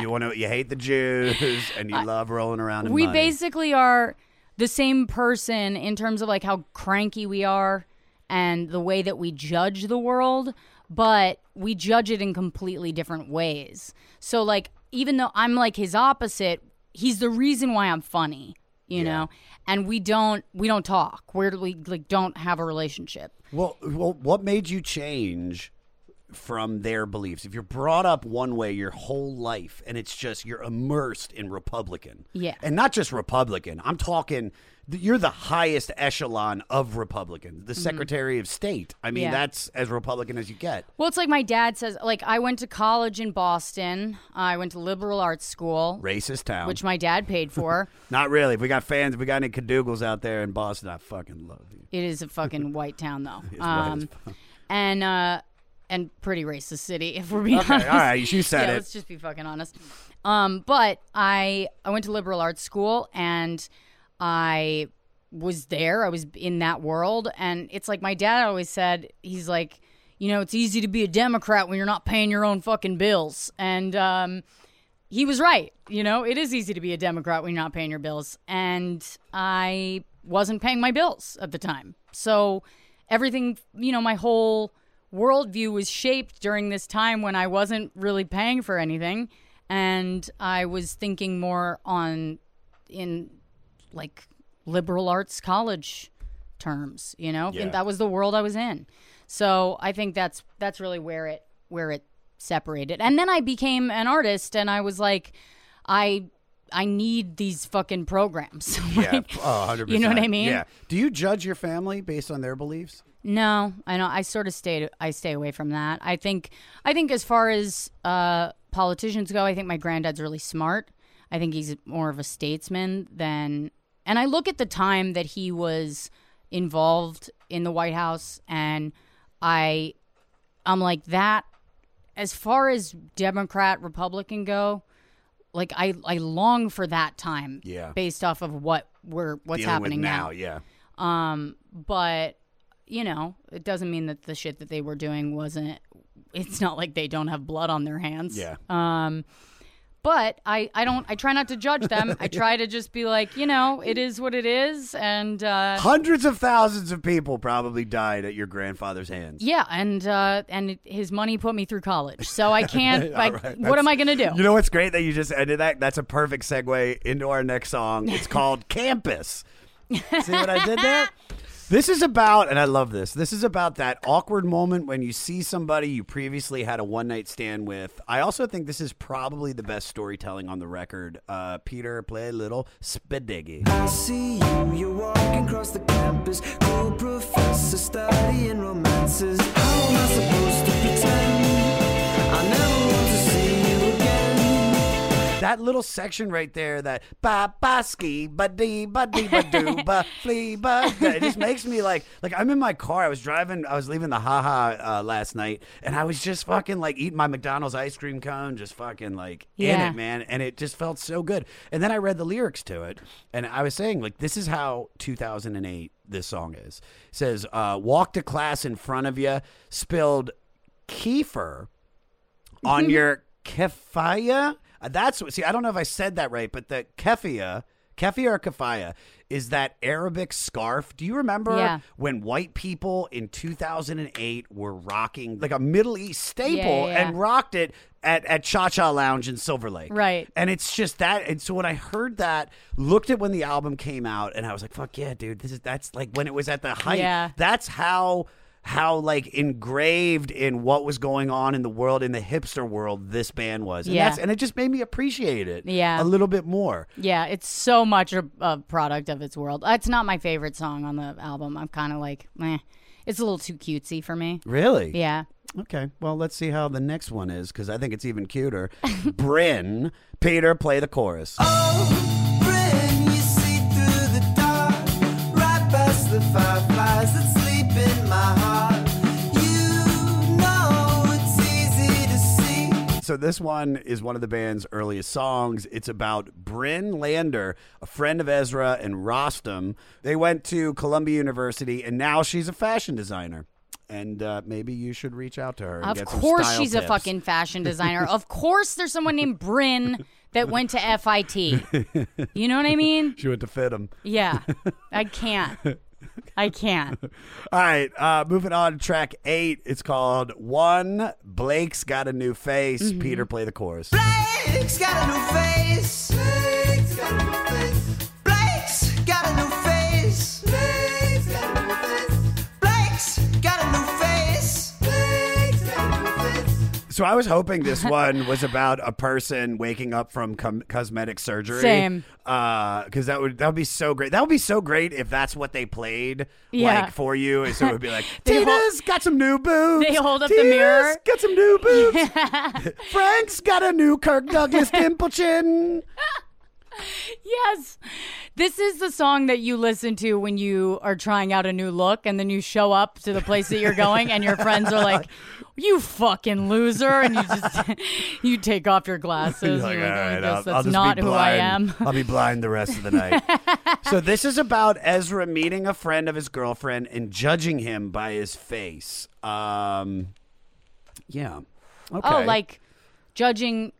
you want to you hate the Jews and you uh, love rolling around in We money. Basically are the same person in terms of like how cranky we are and the way that we judge the world, but we judge it in completely different ways. So like, even though I'm like his opposite, he's the reason why I'm funny, you yeah. know? And we don't, we don't talk. We're, we like don't have a relationship. Well, well, what made you change from their beliefs? If you're brought up one way your whole life and it's just you're immersed in Republican. Yeah. And not just Republican. I'm talking you're the highest echelon of Republicans, the mm-hmm. Secretary of State. I mean, yeah. that's as Republican as you get. Well, it's like my dad says, like, I went to college in Boston. I went to liberal arts school. Racist town. Which my dad paid for. Not really. If we got fans, if we got any cadougals out there in Boston, I fucking love you. It is a fucking white town, though. It's um, white and, uh, And pretty racist city, if we're being okay, honest. All right, you said yeah, it. Let's just be fucking honest. Um, but I I went to liberal arts school, and I was there. I was in that world. And it's like my dad always said, he's like, you know, it's easy to be a Democrat when you're not paying your own fucking bills. And um, he was right. You know, it is easy to be a Democrat when you're not paying your bills. And I wasn't paying my bills at the time. So everything, you know, my whole... worldview was shaped during this time when I wasn't really paying for anything, and I was thinking more on in like liberal arts college terms, you know, yeah. and that was the world I was in. So I think that's that's really where it where it separated. And then I became an artist, and I was like, I I need these fucking programs. like, yeah, oh, one hundred percent. You know what I mean? Yeah. Do you judge your family based on their beliefs? No, I know. I sort of stay. I stay away from that. I think. I think as far as uh, politicians go, I think my granddad's really smart. I think he's more of a statesman than. And I look at the time that he was involved in the White House, and I, I'm like that. As far as Democrat, Republican go, like I, I long for that time. Yeah. Based off of what we're what's Dealing happening with now. now. Yeah. Um. But. You know, it doesn't mean that the shit that they were doing wasn't, it's not like they don't have blood on their hands. Yeah. Um, but I, I don't, I try not to judge them. I try to just be like, you know, it is what it is. And uh, hundreds of thousands of people probably died at your grandfather's hands. Yeah. And uh, and it, his money put me through college. So I can't, like, right. what am I going to do? You know what's great that you just ended that? That's a perfect segue into our next song. It's called Campus. See what I did there? This is about, and I love this, this is about that awkward moment when you see somebody you previously had a one-night stand with. I also think this is probably the best storytelling on the record. Uh, Peter, play a little Spadeggy. I see you, you're walking across the campus, cool professor studying romances. How am I supposed to pretend I never want to see you again? that little section right there, that ba ba ski ba dee ba dee ba doo ba flea ba, it just makes me like, like I'm in my car. I was driving, I was leaving the haha uh, last night, and I was just fucking like eating my McDonald's ice cream cone, just fucking like yeah. in it, man. And it just felt so good. And then I read the lyrics to it, and I was saying like, this is how two thousand eight this song is. It says, uh, walk to class in front of you, spilled kefir on your kefaya. That's what, see, I don't know if I said that right, but the kefia, kefia or kefaya is that Arabic scarf. Do you remember yeah. when white people in two thousand eight were rocking like a Middle East staple yeah, yeah, yeah. and rocked it at, at Cha-Cha Lounge in Silver Lake? Right. And it's just that. And so when I heard that, looked at when the album came out, and I was like, fuck yeah, dude, this is, that's like when it was at the height. Yeah. That's how... how like engraved in what was going on in the world, in the hipster world, this band was. And, yeah. that's, and it just made me appreciate it yeah. a little bit more. Yeah, it's so much a, a product of its world. It's not my favorite song on the album. I'm kind of like, meh. It's a little too cutesy for me. Really? Yeah. Okay, well, let's see how the next one is, because I think it's even cuter. Bryn, Peter, play the chorus. Oh, Bryn, you see through the dark, right past the fireflies that sleep in my heart. So this one is one of the band's earliest songs. It's about Bryn Lander, a friend of Ezra and Rostam. They went to Columbia University, and now she's a fashion designer. And uh, maybe you should reach out to her. And of get course, some style she's tips. A fucking fashion designer. Of course, there's someone named Bryn that went to F I T. You know what I mean? She went to F I T M. Yeah, I can't. I can't. All right, uh, moving on to track eight. It's called One, Blake's Got a New Face. Mm-hmm. Peter, play the chorus. Blake's got a new face. Blake's got a new face. Blake's got a new face. Blake's got a new face. Blake's got a new face. Blake's got a new face. So I was hoping this one was about a person waking up from com- cosmetic surgery. Same. Because uh, that would that would be so great. That would be so great if that's what they played yeah. like for you. And so it would be like, Tina's hold, got some new boobs. They hold up Tina's the mirror. Got some new boobs. Yeah. Frank's got a new Kirk Douglas dimple chin. Yes. This is the song that you listen to when you are trying out a new look, and then you show up to the place that you're going and your friends are like, you fucking loser. And you just you take off your glasses. Like, all right, I'll, that's I'll just not be blind. Who I am. I'll be blind the rest of the night. So this is about Ezra meeting a friend of his girlfriend and judging him by his face. Um, yeah. Okay. Oh, like judging.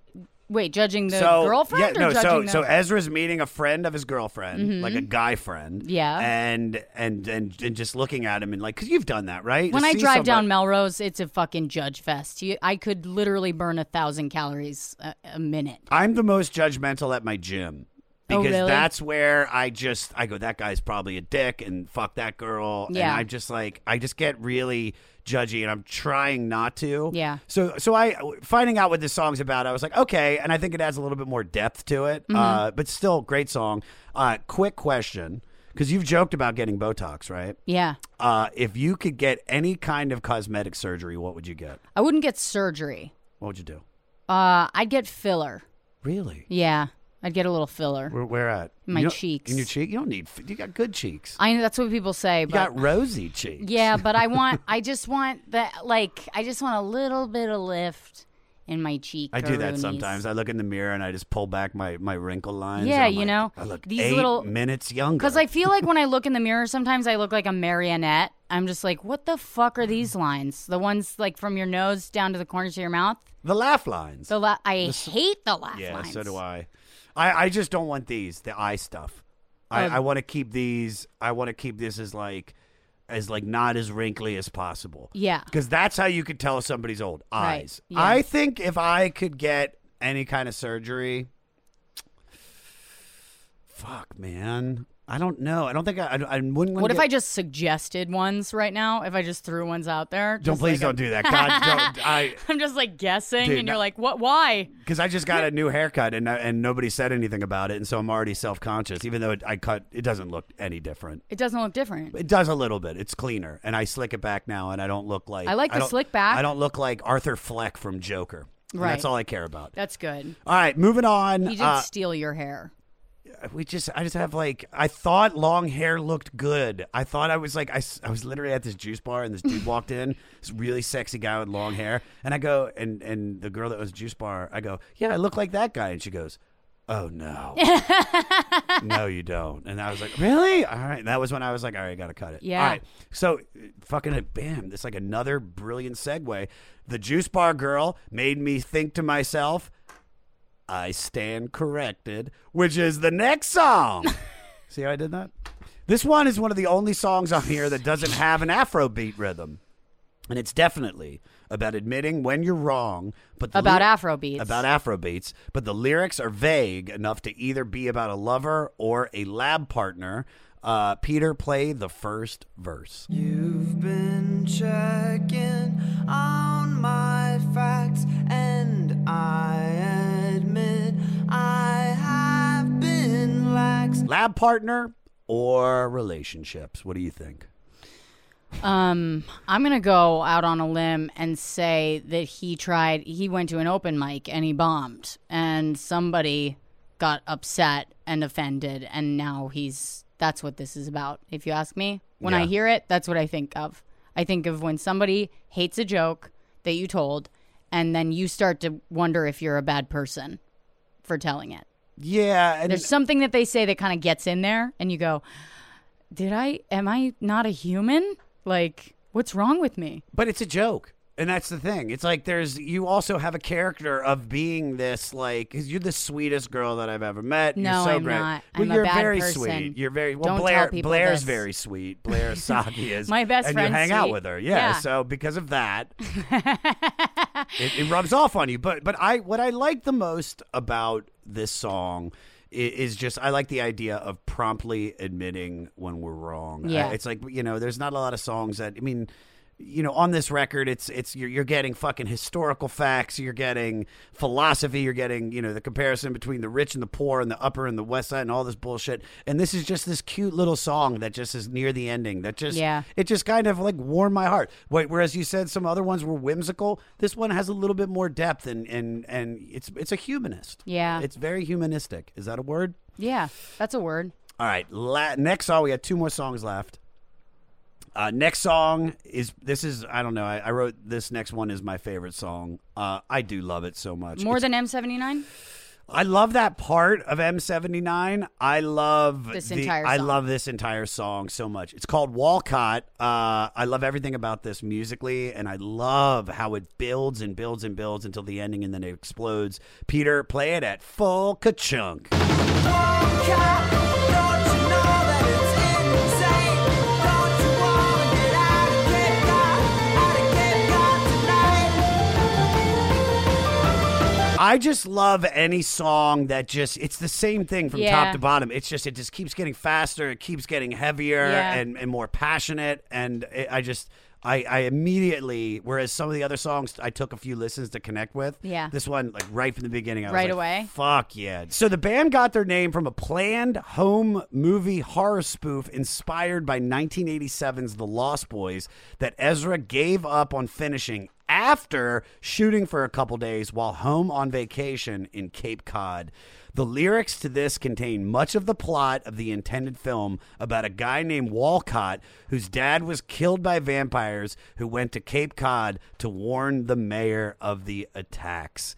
Wait, judging the so, girlfriend? Yeah, or no. Judging so, the... so Ezra's meeting a friend of his girlfriend, mm-hmm. like a guy friend. Yeah, and and and, and just looking at him and like, because you've done that, right? When to I drive somebody... down Melrose, it's a fucking judge fest. You, I could literally burn a thousand calories a, a minute. I'm the most judgmental at my gym. Because oh, really? That's where I just, I go, that guy's probably a dick and fuck that girl. Yeah. And I'm just like, I just get really judgy and I'm trying not to. Yeah. So, so I, finding out what this song's about, I was like, okay. And I think it adds a little bit more depth to it. Mm-hmm. Uh, but still, great song. Uh, quick question, because you've joked about getting Botox, right? Yeah. Uh, if you could get any kind of cosmetic surgery, what would you get? I wouldn't get surgery. What would you do? Uh, I'd get filler. Really? Yeah. I'd get a little filler. Where, where at? In my cheeks. In your cheek? You don't need. You got good cheeks. I know that's what people say. But, you got rosy cheeks. Yeah, but I want. I just want that. Like, I just want a little bit of lift in my cheek. I do that sometimes. I look in the mirror and I just pull back my, my wrinkle lines. Yeah, you like, know. I look these eight little, minutes younger. Because I feel like when I look in the mirror, sometimes I look like a marionette. I'm just like, what the fuck are these lines? The ones like from your nose down to the corners of your mouth. The laugh lines. The la- I the, hate the laugh yeah, lines. Yeah, so do I. I, I just don't want these, the eye stuff. I, um, I want to keep these. I want to keep this as like, as like not as wrinkly as possible. Yeah. Because that's how you could tell somebody's old. Eyes. Right. Yeah. I think if I could get any kind of surgery, fuck, man. I don't know. I don't think I, I, I wouldn't. What if get... I just suggested ones right now? If I just threw ones out there? Don't please like don't a... do that. God, don't, I, I'm just like guessing, dude, and you're no, like, what? Why? Because I just got a new haircut, and and nobody said anything about it, and so I'm already self conscious. Even though it, I cut, it doesn't look any different. It doesn't look different. It does a little bit. It's cleaner, and I slick it back now, and I don't look like. I like I the slick back. I don't look like Arthur Fleck from Joker. Right. And that's all I care about. That's good. All right, moving on. You didn't uh, steal your hair. We just, I just have like, I thought long hair looked good. I thought I was like, I, I was literally at this juice bar and this dude walked in, this really sexy guy with long hair. And I go, and, and the girl that was juice bar, I go, yeah, I look like that guy. And she goes, oh no, no, you don't. And I was like, really? All right. And that was when I was like, all right, I got to cut it. Yeah. All right. So fucking bam, it's like another brilliant segue. The juice bar girl made me think to myself, I stand corrected, which is the next song. See how I did that? This one is one of the only songs on here that doesn't have an Afrobeat rhythm. And it's definitely about admitting when you're wrong. But the About li- Afrobeats. About Afrobeats. But the lyrics are vague enough to either be about a lover or a lab partner. Uh, Peter, play the first verse. You've been checking on my facts, and I admit I have been lax. Lab partner or relationships? What do you think? Um, I'm going to go out on a limb and say that he tried, he went to an open mic and he bombed and somebody got upset and offended. And now he's, that's what this is about. If you ask me, when yeah. I hear it, that's what I think of. I think of when somebody hates a joke that you told, and then you start to wonder if you're a bad person for telling it. Yeah. And there's something that they say that kind of gets in there, and you go, did I, am I not a human? Like, what's wrong with me? But it's a joke. And that's the thing. It's like there's, you also have a character of being this, like, because you're the sweetest girl that I've ever met. No, you're so I'm great. Not. Well, I'm you're a bad very person. Sweet. You're very, well, Don't Blair, tell Blair's this. Very sweet. Blair Saki is. My best and friend. And you hang sweet. Out with her. Yeah, yeah. So because of that, it, it rubs off on you. But, but I, what I like the most about this song is just, I like the idea of promptly admitting when we're wrong. Yeah. I, it's like, you know, there's not a lot of songs that, I mean, you know, on this record, it's it's you're, you're getting fucking historical facts, you're getting philosophy, you're getting, you know, the comparison between the rich and the poor and the upper and the west side and all this bullshit. And this is just this cute little song that just is near the ending. That just, yeah. It just kind of like warmed my heart. Whereas you said some other ones were whimsical, this one has a little bit more depth and and, and it's it's a humanist. Yeah. It's very humanistic. Is that a word? Yeah, that's a word. All right. La- next song, we got two more songs left. Uh, next song is, this is, I don't know, I, I wrote this next one is my favorite song. Uh, I do love it so much. More it's, than M seventy-nine? I love that part of M seventy-nine. I love this the, entire song. I love this entire song so much. It's called Walcott. Uh, I love everything about this musically, and I love how it builds and builds and builds until the ending, and then it explodes. Peter, play it at full ka-chunk. Walcott. I just love any song that just, it's the same thing from yeah. top to bottom. It's just, it just keeps getting faster. It keeps getting heavier yeah. and, and more passionate. And it, I just, I, I immediately, whereas some of the other songs I took a few listens to connect with. Yeah. This one, like right from the beginning, I right was like, away. Fuck yeah. So the band got their name from a planned home movie horror spoof inspired by nineteen eighty-seven's The Lost Boys that Ezra gave up on finishing after shooting for a couple days while home on vacation in Cape Cod. The lyrics to this contain much of the plot of the intended film about a guy named Walcott whose dad was killed by vampires who went to Cape Cod to warn the mayor of the attacks.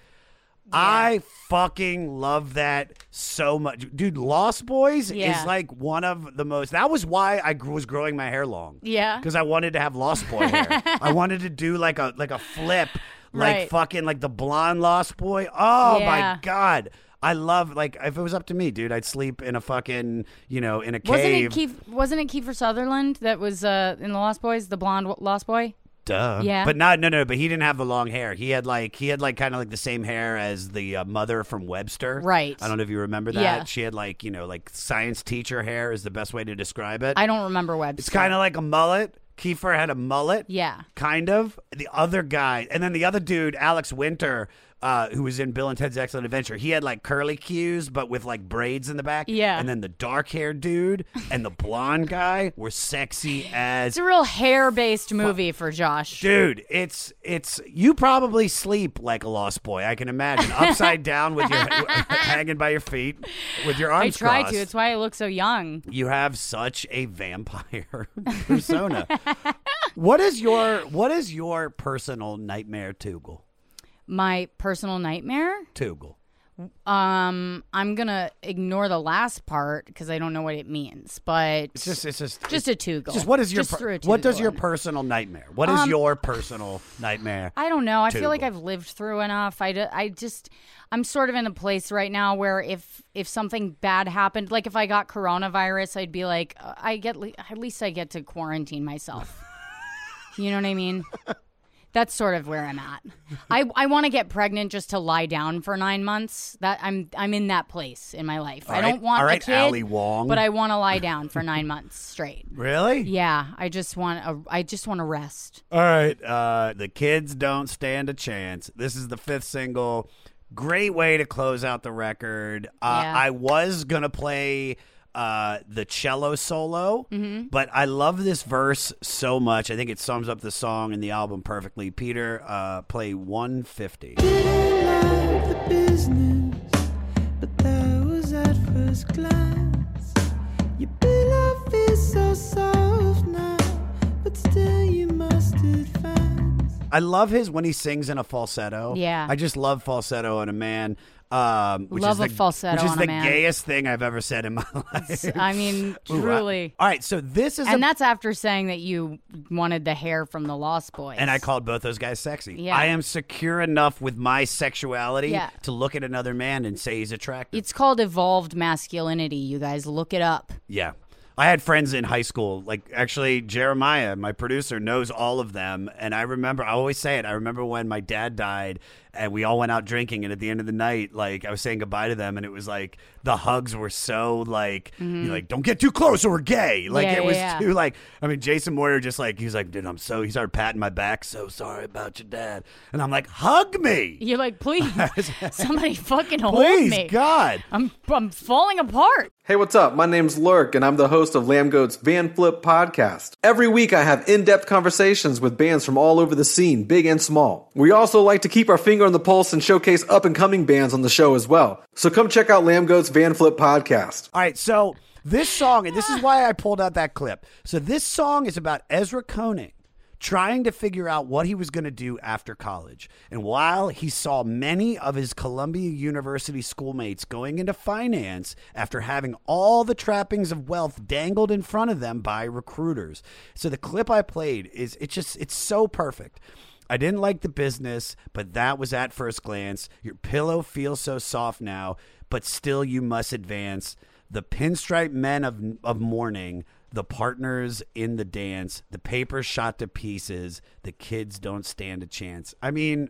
Yeah. I fucking love that so much. Dude, Lost Boys yeah. is like one of the most. That was why I grew, was growing my hair long. Yeah. Because I wanted to have Lost Boy hair. I wanted to do like a like a flip, like right. fucking like the blonde Lost Boy. Oh, yeah. My God. I love, like, if it was up to me, dude, I'd sleep in a fucking, you know, in a cave. Wasn't it Keith, wasn't it Kiefer Sutherland that was uh, in The Lost Boys, the blonde Lost Boy? Duh. Yeah. But not, no, no, but he didn't have the long hair. He had like, he had like kind of like the same hair as the uh, mother from Webster. Right. I don't know if you remember that. Yeah. She had like, you know, like science teacher hair is the best way to describe it. I don't remember Webster. It's kind of like a mullet. Kiefer had a mullet. Yeah. Kind of. The other guy. And then the other dude, Alex Winter, uh, who was in Bill and Ted's Excellent Adventure. He had like curly cues, but with like braids in the back. Yeah. And then the dark-haired dude and the blonde guy were sexy as... It's a real hair-based movie for Josh. Dude, it's... it's you probably sleep like a lost boy, I can imagine. Upside down with your... hanging by your feet with your arms crossed. I try crossed. to. It's why I look so young. You have such a vampire persona. What is your... What is your personal nightmare, Toogle? My personal nightmare? Toogle. Um, I'm going to ignore the last part because I don't know what it means, but it's just, it's just, just it's, a Toogle. Just what is your, just per- what does your personal nightmare? What um, is your personal nightmare? I don't know. I Toogle. feel like I've lived through enough. I, do, I just, I'm sort of in a place right now where if, if something bad happened, like if I got coronavirus, I'd be like, uh, I get, le- at least I get to quarantine myself. You know what I mean? That's sort of where I'm at. I, I want to get pregnant just to lie down for nine months. That I'm I'm in that place in my life. All I don't right, want all right, a kid, Ali Wong. But I want to lie down for nine months straight. Really? Yeah. I just want a, I just want to rest. All right. Uh, the kids don't stand a chance. This is the fifth single. Great way to close out the record. Uh, yeah. I was gonna play. Uh, the cello solo, mm-hmm. but I love this verse so much. I think it sums up the song and the album perfectly. Peter, uh, play one fifty. Didn't love the business, but that was at first glance. Your beloved is so soft now, but still you must advance. I love his when he sings in a falsetto. Yeah, I just love falsetto in a man. Um, which Love is the, a falsetto Which is on the a man. gayest thing I've ever said in my life. It's, I mean, truly. Ooh, I, all right, so this is... And a, that's after saying that you wanted the hair from the Lost Boys. And I called both those guys sexy. Yeah. I am secure enough with my sexuality yeah. to look at another man and say he's attractive. It's called evolved masculinity, you guys. Look it up. Yeah. I had friends in high school, like actually Jeremiah, my producer, knows all of them. And I remember, I always say it, I remember when my dad died and we all went out drinking. And at the end of the night, like I was saying goodbye to them. And it was like the hugs were so like, mm-hmm. you're like, don't get too close or we're gay. Like yeah, it was yeah. too like, I mean, Jason Moyer just like, he's like, dude, I'm so, he started patting my back. So sorry about your dad. And I'm like, hug me. You're like, please, somebody fucking hold please, me. Please, God. I'm, I'm falling apart. Hey, what's up? My name's Lurk, and I'm the host of Lamb Goat's Van Flip podcast. Every week, I have in-depth conversations with bands from all over the scene, big and small. We also like to keep our finger on the pulse and showcase up-and-coming bands on the show as well. So come check out Lamb Goat's Van Flip podcast. All right, so this song, and this is why I pulled out that clip. So this song is about Ezra Koenig trying to figure out what he was going to do after college. And while he saw many of his Columbia University schoolmates going into finance after having all the trappings of wealth dangled in front of them by recruiters. So the clip I played is, it's just, it's so perfect. I didn't like the business, but that was at first glance. Your pillow feels so soft now, but still you must advance. The pinstripe men of, of mourning, the partners in the dance, the paper shot to pieces, the kids don't stand a chance. I mean,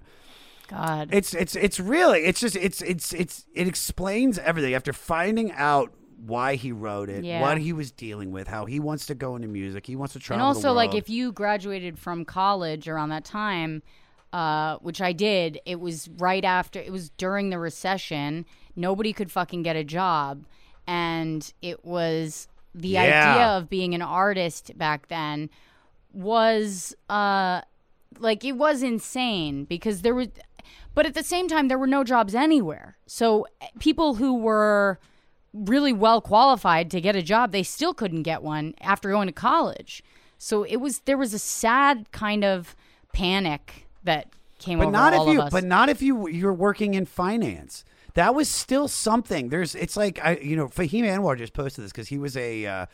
God, it's it's it's really it's just it's it's it's it explains everything. After finding out why he wrote it, yeah. what he was dealing with, how he wants to go into music, he wants to travel. And also, the world. Like if you graduated from college around that time, uh, which I did, it was right after. It was during the recession. Nobody could fucking get a job, and it was. The yeah. idea of being an artist back then was, uh, like, it was insane because there was, but at the same time, there were no jobs anywhere. So people who were really well qualified to get a job, they still couldn't get one after going to college. So it was, there was a sad kind of panic that came but over not all if you, of us. But not if you, you're working in finance. That was still something. There's, it's like, I, you know, Fahim Anwar just posted this because he was a, uh,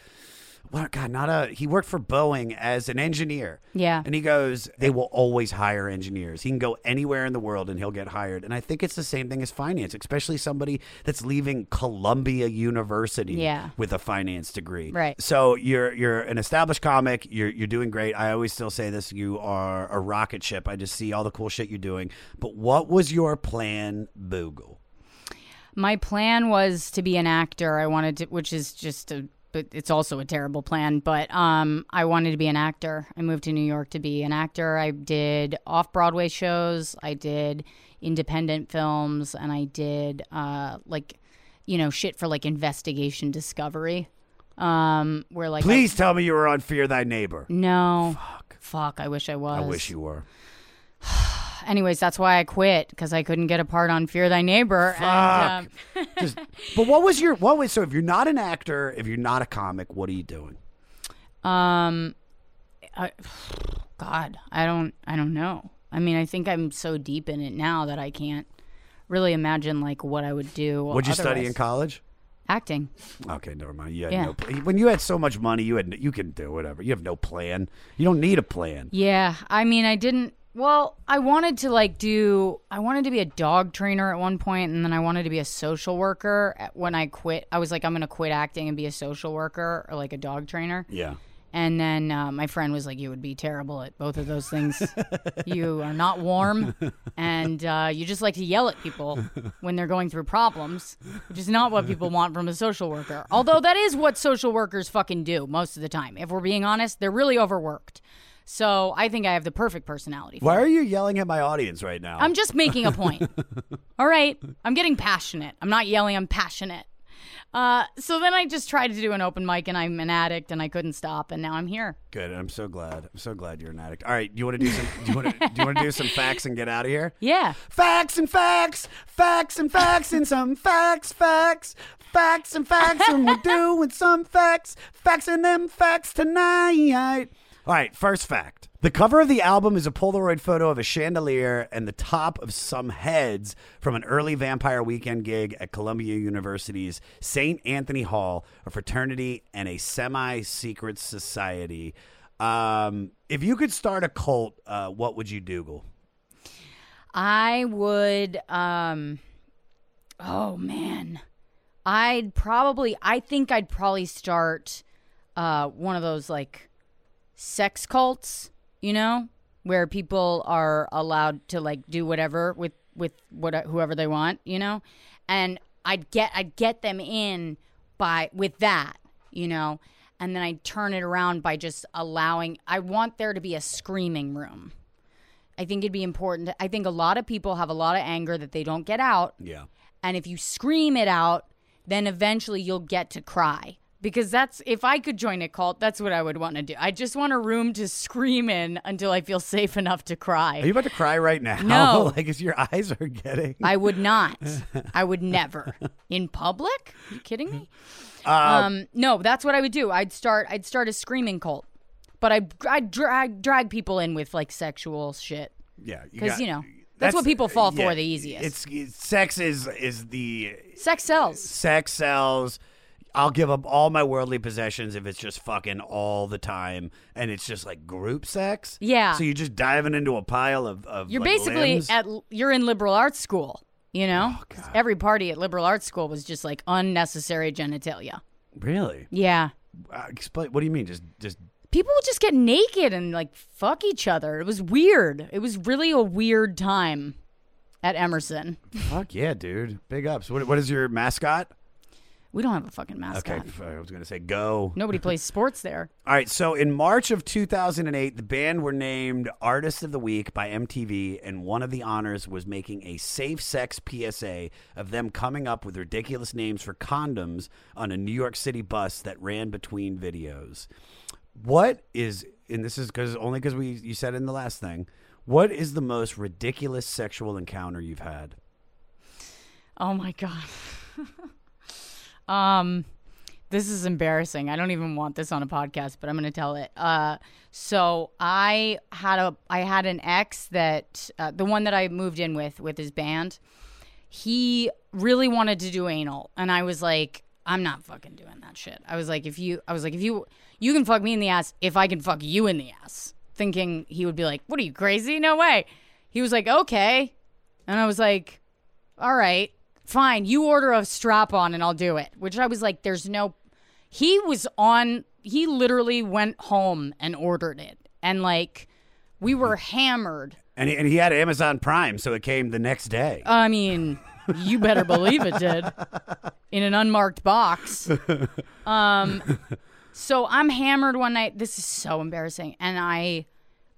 well, God, not a, he worked for Boeing as an engineer. Yeah. And he goes, they will always hire engineers. He can go anywhere in the world and he'll get hired. And I think it's the same thing as finance, especially somebody that's leaving Columbia University yeah. with a finance degree. Right. So you're you're an established comic. You're you're doing great. I always still say this. You are a rocket ship. I just see all the cool shit you're doing. But what was your plan, Boogle? My plan was to be an actor. I wanted to, which is just a but it's also a terrible plan. But um, I wanted to be an actor. I moved to New York to be an actor. I did off-Broadway shows. I did independent films. And I did, uh, like, you know, shit for, like, investigation discovery. Um, where, like, Please I, tell me you were on Fear Thy Neighbor. No. Fuck. Fuck, I wish I was. I wish you were. Anyways, that's why I quit, because I couldn't get a part on Fear Thy Neighbor. Fuck. And, um, Just, but what was your, what was, so if you're not an actor, if you're not a comic, what are you doing? Um, I, God, I don't, I don't know. I mean, I think I'm so deep in it now that I can't really imagine, like, what I would do. What'd you otherwise. Study in college? Acting. Okay, never mind. You had yeah. no pl- when you had so much money, you had, you can do whatever. You have no plan. You don't need a plan. Yeah, I mean, I didn't. Well, I wanted to like do, I wanted to be a dog trainer at one point, and then I wanted to be a social worker. When I quit, I was like, I'm going to quit acting and be a social worker or like a dog trainer. Yeah. And then uh, my friend was like, you would be terrible at both of those things. You are not warm, and uh, you just like to yell at people when they're going through problems, which is not what people want from a social worker. Although that is what social workers fucking do most of the time. If we're being honest, they're really overworked. So I think I have the perfect personality. Why are you yelling at my audience right now? I'm just making a point. All right. I'm getting passionate. I'm not yelling. I'm passionate. Uh, so then I just tried to do an open mic, and I'm an addict, and I couldn't stop, and now I'm here. Good. I'm so glad. I'm so glad you're an addict. All right. Do you want to do some? Do you want to? Do you want to do some facts and get out of here? Yeah. Facts and facts, facts and facts, and some facts, facts, facts and facts, and we're doing some facts, facts and them facts tonight. All right. First fact: the cover of the album is a Polaroid photo of a chandelier and the top of some heads from an early Vampire Weekend gig at Columbia University's Saint Anthony Hall, a fraternity and a semi-secret society. Um, if you could start a cult, uh, what would you Google? I would, um, oh man, I'd probably, I think I'd probably start uh, one of those like, sex cults, you know, where people are allowed to like do whatever with with what whoever they want, you know, and I'd get I'd get them in by with that, you know, and then I'd turn it around by just allowing. I want there to be a screaming room. I think it'd be important. To, I think a lot of people have a lot of anger that they don't get out. Yeah, and if you scream it out, then eventually you'll get to cry. Because that's, if I could join a cult, that's what I would want to do. I just want a room to scream in until I feel safe enough to cry. Are you about to cry right now? No. Like, as your eyes are getting. I would not. I would never. In public? Are you kidding me? Uh, um, no, that's what I would do. I'd start, I'd start a screaming cult. But I'd, I'd drag, drag people in with, like, sexual shit. Yeah. Because, you, you know. That's, that's what people fall yeah, for the easiest. It's, it's Sex is, is the. Sex sells. Sex sells. I'll give up all my worldly possessions if it's just fucking all the time, and it's just like group sex. Yeah. So you're just diving into a pile of, of you're like basically limbs. At you're in liberal arts school, you know. Oh, God. Every party at liberal arts school was just like unnecessary genitalia. Really? Yeah. Uh, explain. What do you mean? Just just people would just get naked and like fuck each other. It was weird. It was really a weird time at Emerson. Fuck yeah, dude. Big ups. What what is your mascot? We don't have a fucking mascot. Okay, I was going to say go. Nobody plays sports there. All right, so in March of two thousand eight, the band were named Artist of the Week by M T V, and one of the honors was making a safe sex P S A of them coming up with ridiculous names for condoms on a New York City bus that ran between videos. What is, and this is cause, only because we you said it in the last thing, what is the most ridiculous sexual encounter you've had? Oh, my God. Um, this is embarrassing. I don't even want this on a podcast, but I'm going to tell it. Uh, so I had a, I had an ex that, uh, the one that I moved in with, with his band, he really wanted to do anal. And I was like, I'm not fucking doing that shit. I was like, if you, I was like, if you, you can fuck me in the ass, if I can fuck you in the ass, thinking he would be like, what are you crazy? No way. He was like, okay. And I was like, all right. Fine, you order a strap on and I'll do it, which I was like, there's no, he was on, he literally went home and ordered it. And like, we were hammered. And he, and he had Amazon Prime, so it came the next day. I mean, You better believe it did. In an unmarked box. Um, so I'm hammered one night. This is so embarrassing. And I...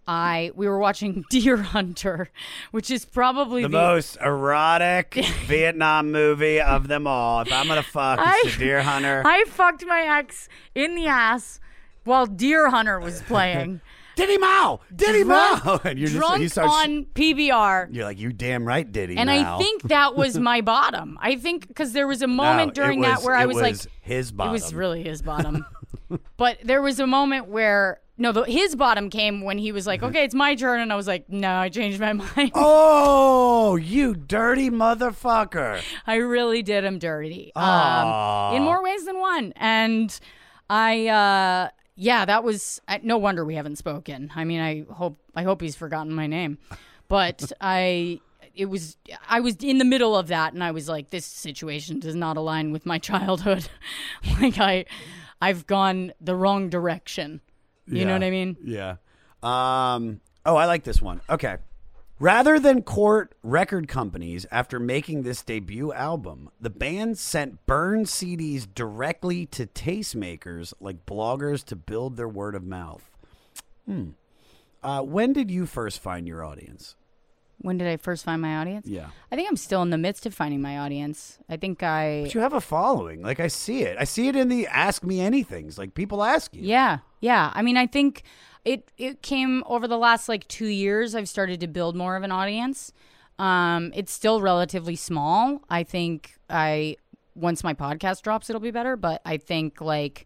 I we were watching Deer Hunter, which is probably the, the most erotic Vietnam movie of them all. If I'm gonna fuck, I, it's the Deer Hunter. I fucked my ex in the ass while Deer Hunter was playing. Diddy Mao, Diddy Mao, and you're drunk just, you start, on P B R. You're like, you damn right, Diddy. And Mao. I think that was my bottom. I think because there was a moment no, during was, that where I was, was like, his bottom. It was really his bottom. But there was a moment where. No, the, his bottom came when he was like, okay, it's my turn. And I was like, no, I changed my mind. Oh, you dirty motherfucker. I really did him dirty. Um, in more ways than one. And I, uh, yeah, that was, I, no wonder we haven't spoken. I mean, I hope I hope he's forgotten my name. But I, it was, I was in the middle of that. And I was like, this situation does not align with my childhood. Like I, I've gone the wrong direction. You yeah. know what I mean? Yeah. Um, oh, I like this one. Okay. Rather than court record companies after making this debut album, the band sent burned C Ds directly to tastemakers like bloggers to build their word of mouth. Hmm. Uh, when did you first find your audience? When did I first find my audience? Yeah. I think I'm still in the midst of finding my audience. I think I... But you have a following. Like, I see it. I see it in the Ask Me Anythings. Like, people ask you. Yeah. Yeah. I mean, I think it it came over the last, like, two years. I've started to build more of an audience. Um, it's still relatively small. I think I... Once my podcast drops, it'll be better. But I think, like...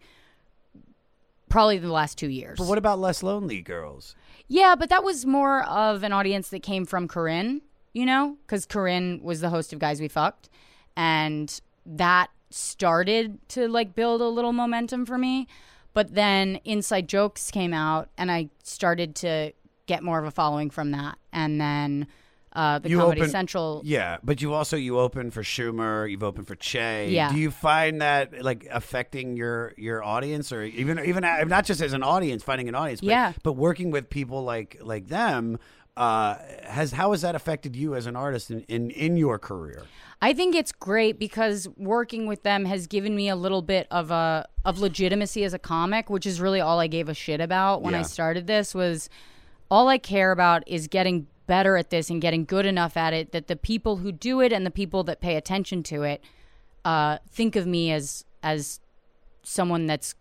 Probably the last two years. But what about Less Lonely Girls? Yeah, but that was more of an audience that came from Corinne, you know? Because Corinne was the host of Guys We Fucked. And that started to, like, build a little momentum for me. But then Inside Jokes came out, and I started to get more of a following from that. And then... Uh, the you Comedy open, Central. Yeah, but you also, you open for Schumer, you've opened for Che. Yeah. Do you find that, like, affecting your, your audience or even, even not just as an audience, finding an audience, but, yeah. but working with people like, like them, uh, has, how has that affected you as an artist in, in, in your career? I think it's great because working with them has given me a little bit of a, of legitimacy as a comic, which is really all I gave a shit about when yeah. I started this was all I care about is getting better at this and getting good enough at it that the people who do it and the people that pay attention to it uh, think of me as as someone that's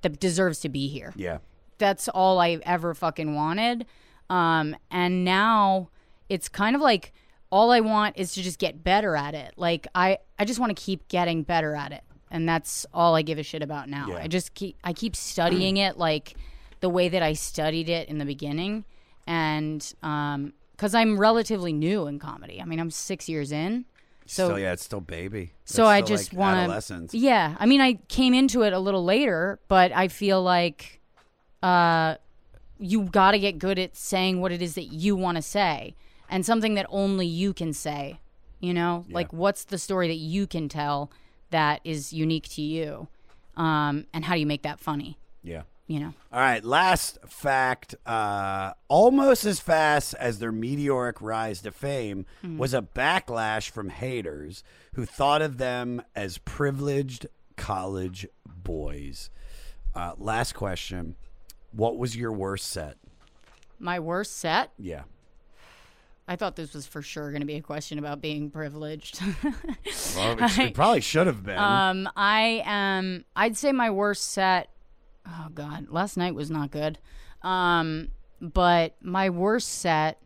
that deserves to be here. Yeah, that's all I ever fucking wanted. Um, and now it's kind of like all I want is to just get better at it. Like I, I just want to keep getting better at it, and that's all I give a shit about now. Yeah. I just keep I keep studying it like the way that I studied it in the beginning. And um, because I'm relatively new in comedy. I mean, I'm six years in. So, so yeah, it's still baby. It's so I just like want adolescence. Yeah. I mean, I came into it a little later, but I feel like uh, you got to get good at saying what it is that you want to say and something that only you can say, you know? Yeah. Like, what's the story that you can tell that is unique to you? Um, and how do you make that funny? Yeah. You know. All right, last fact. Uh, almost as fast as their meteoric rise to fame mm. was a backlash from haters who thought of them as privileged college boys. Uh, last question. What was your worst set? My worst set? Yeah. I thought this was for sure going to be a question about being privileged. Well, it, it probably should have been. Um, I am, I'd say my worst set... Oh, God. Last night was not good. Um, but my worst set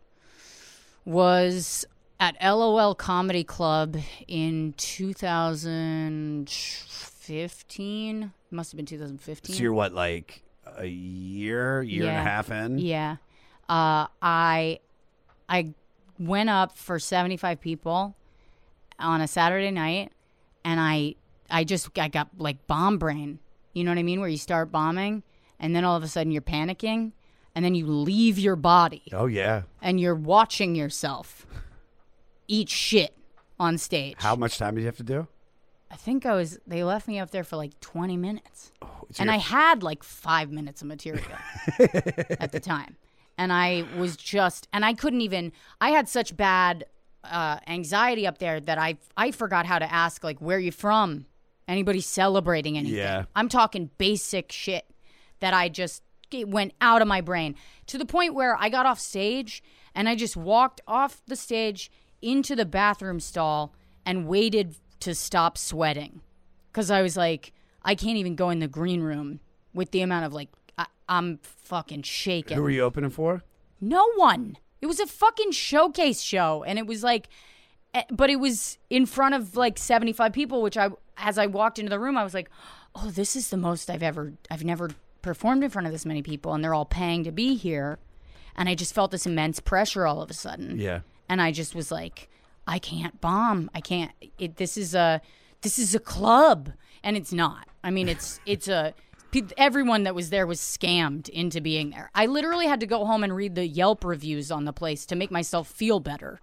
was at L O L Comedy Club in two thousand fifteen. Must have been two thousand fifteen. So you're what, like a year, year yeah. and a half in? Yeah. Uh, I I went up for seventy-five people on a Saturday night, and I I just I got like bomb brain. You know what I mean? Where you start bombing, and then all of a sudden you're panicking, and then you leave your body. Oh, yeah. And you're watching yourself eat shit on stage. How much time did you have to do? I think I was, they left me up there for like twenty minutes. Oh, and your... I had like five minutes of material at the time. And I was just, and I couldn't even, I had such bad uh, anxiety up there that I I forgot how to ask, like, where are you from? Anybody celebrating anything? Yeah. I'm talking basic shit that I just it went out of my brain to the point where I got off stage and I just walked off the stage into the bathroom stall and waited to stop sweating because I was like, I can't even go in the green room with the amount of like, I, I'm fucking shaking. Who were you opening for? No one. It was a fucking showcase show. And it was like, but it was in front of like seventy-five people, which I, as I walked into the room, I was like, oh, this is the most I've ever, I've never performed in front of this many people. And they're all paying to be here. And I just felt this immense pressure all of a sudden. Yeah. And I just was like, I can't bomb. I can't, it, this is a, this is a club. And it's not. I mean, it's, it's a, everyone that was there was scammed into being there. I literally had to go home and read the Yelp reviews on the place to make myself feel better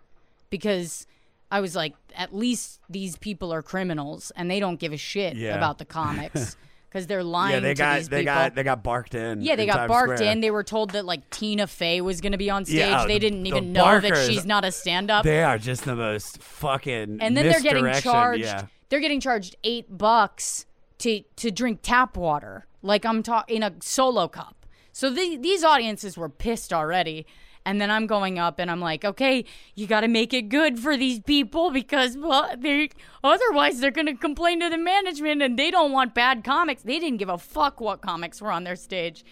because I was like, at least these people are criminals and they don't give a shit yeah. about the comics because they're lying yeah, they to got, these they people. Got, they got barked in. Yeah, they got Times barked Square. in. They were told that like Tina Fey was going to be on stage. Yeah, oh, they didn't the, even the know barkers, that she's not a stand-up. They are just the most fucking And then they're getting charged. Yeah. They're getting charged eight bucks to to drink tap water. Like I'm talking in a solo cup. So the, these audiences were pissed already. And then I'm going up and I'm like, okay, you got to make it good for these people because well, they otherwise they're going to complain to the management and they don't want bad comics. They didn't give a fuck what comics were on their stage.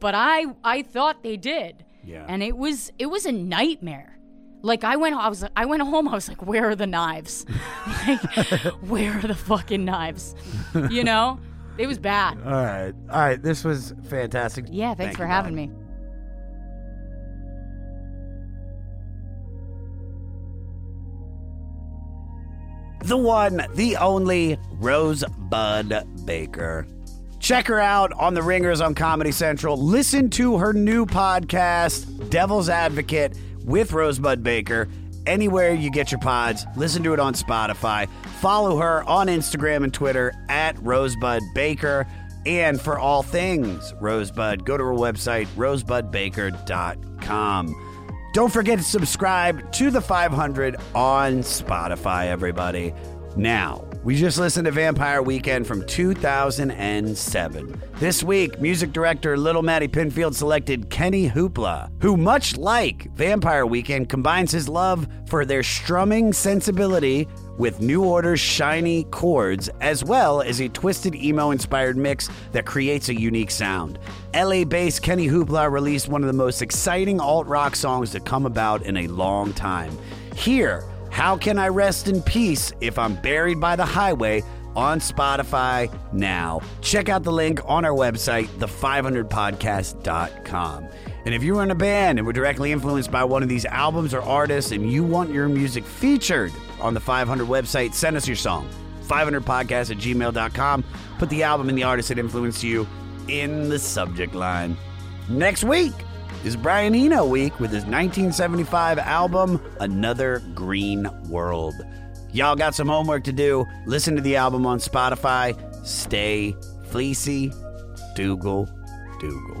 But I I thought they did. Yeah. And it was it was a nightmare. Like I went I was I went home, I was like, where are the knives? Like, where are the fucking knives? You know? It was bad. All right. All right. This was fantastic. Yeah, thanks Thank for having me. The one, the only, Rosebud Baker. Check her out on The Ringers on Comedy Central. Listen to her new podcast, Devil's Advocate with Rosebud Baker. Anywhere you get your pods, listen to it on Spotify. Follow her on Instagram and Twitter at Rosebud Baker. And for all things Rosebud, go to her website, rosebud baker dot com. Don't forget to subscribe to The five hundred on Spotify, everybody. Now, we just listened to Vampire Weekend from two thousand seven. This week, music director Little Matty Pinfield selected Kenny Hoopla, who, much like Vampire Weekend, combines his love for their strumming sensibility with New Order's shiny chords, as well as a twisted emo-inspired mix that creates a unique sound. L A-based Kenny Hoopla released one of the most exciting alt-rock songs to come about in a long time. Here, How Can I Rest in Peace If I'm Buried by the Highway on Spotify now. Check out the link on our website, the five hundred podcast dot com. And if you are in a band and were directly influenced by one of these albums or artists and you want your music featured on the five hundred website, send us your song, five hundred podcast at gmail dot com. Put the album and the artist that influenced you in the subject line. Next week is Brian Eno week with his nineteen seventy-five album, Another Green World. Y'all got some homework to do. Listen to the album on Spotify. Stay fleecy. Dougal, Dougal.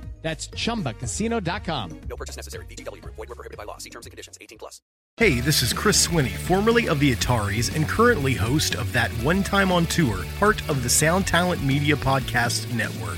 That's chumba casino dot com. No purchase necessary. V G W Group. Void where prohibited by law. See terms and conditions. eighteen plus. Hey, this is Chris Swinney, formerly of the Ataris and currently host of That One Time on Tour, part of the Sound Talent Media Podcast Network.